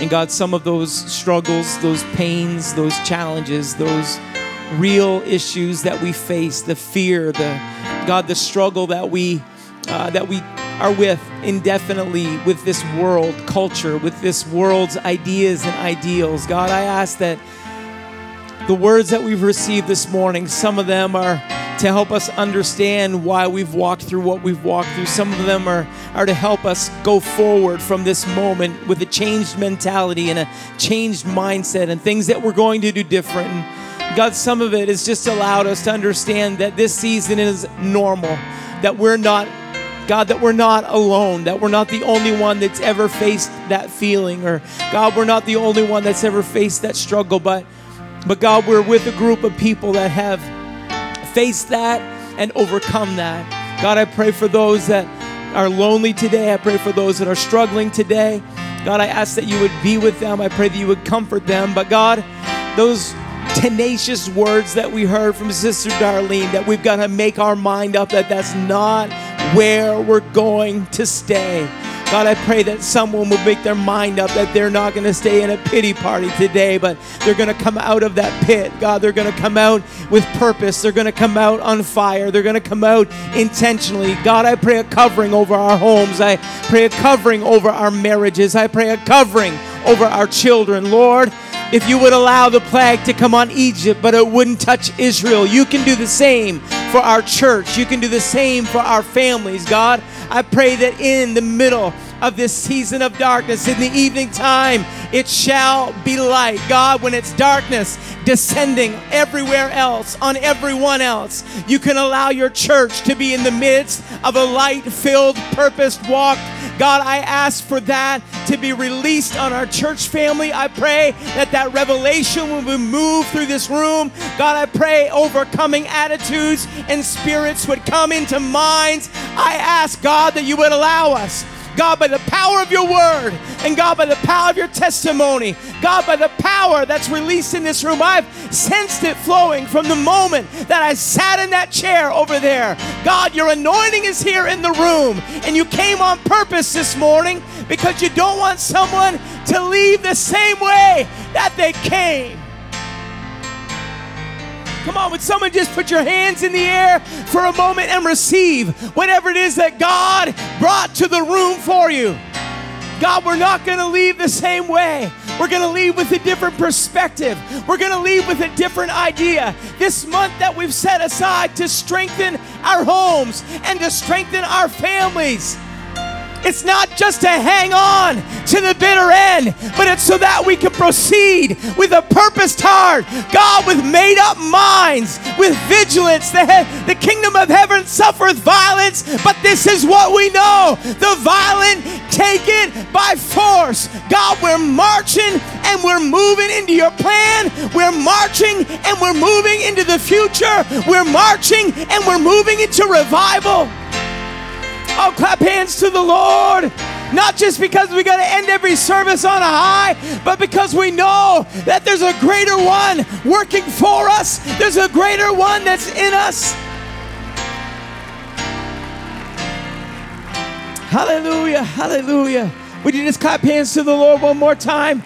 And God, some of those struggles, those pains, those challenges, those real issues that we face, the fear, the struggle that we are with indefinitely with this world culture, with this world's ideas and ideals. God, I ask that the words that we've received this morning, some of them are to help us understand why we've walked through what we've walked through. Some of them are to help us go forward from this moment with a changed mentality and a changed mindset and things that we're going to do different. And God, some of it has just allowed us to understand that this season is normal, that we're not, God, that we're not alone, that we're not the only one that's ever faced that feeling, or God, we're not the only one that's ever faced that struggle, but God, we're with a group of people that have faced that and overcome that. God, I pray for those that are lonely today. I pray for those that are struggling today. God, I ask that you would be with them. I pray that you would comfort them. But God, those tenacious words that we heard from Sister Darlene, that we've got to make our mind up that that's not where we're going to stay. God, I pray that someone will make their mind up that they're not going to stay in a pity party today, but they're going to come out of that pit. God, they're going to come out with purpose. They're going to come out on fire. They're going to come out intentionally. God, I pray a covering over our homes. I pray a covering over our marriages. I pray a covering over our children. Lord, if you would allow the plague to come on Egypt, but it wouldn't touch Israel, you can do the same for our church. You can do the same for our families, God. I pray that in the middle of this season of darkness, in the evening time, it shall be light. God, when it's darkness descending everywhere else, on everyone else, you can allow your church to be in the midst of a light-filled, purposed walk. God, I ask for that to be released on our church family. I pray that that revelation will be moved through this room. God, I pray overcoming attitudes and spirits would come into minds. I ask, God, that you would allow us, God, by the power of your word, and God, by the power of your testimony, God, by the power that's released in this room. I've sensed it flowing from the moment that I sat in that chair over there. God, your anointing is here in the room, and you came on purpose this morning because you don't want someone to leave the same way that they came. Come on, would someone just put your hands in the air for a moment and receive whatever it is that God brought to the room for you. God, we're not going to leave the same way. We're going to leave with a different perspective. We're going to leave with a different idea. This month that we've set aside to strengthen our homes and to strengthen our families, it's not just to hang on to the bitter end, but it's so that we can proceed with a purposed heart, God, with made-up minds, with vigilance. The kingdom of heaven suffereth violence, but this is what we know. The violent take it by force. God, we're marching and we're moving into your plan. We're marching and we're moving into the future. We're marching and we're moving into revival. Oh, clap hands to the Lord. Not just because we got to end every service on a high, but because we know that there's a greater one working for us. There's a greater one that's in us. Hallelujah, hallelujah. Would you just clap hands to the Lord one more time?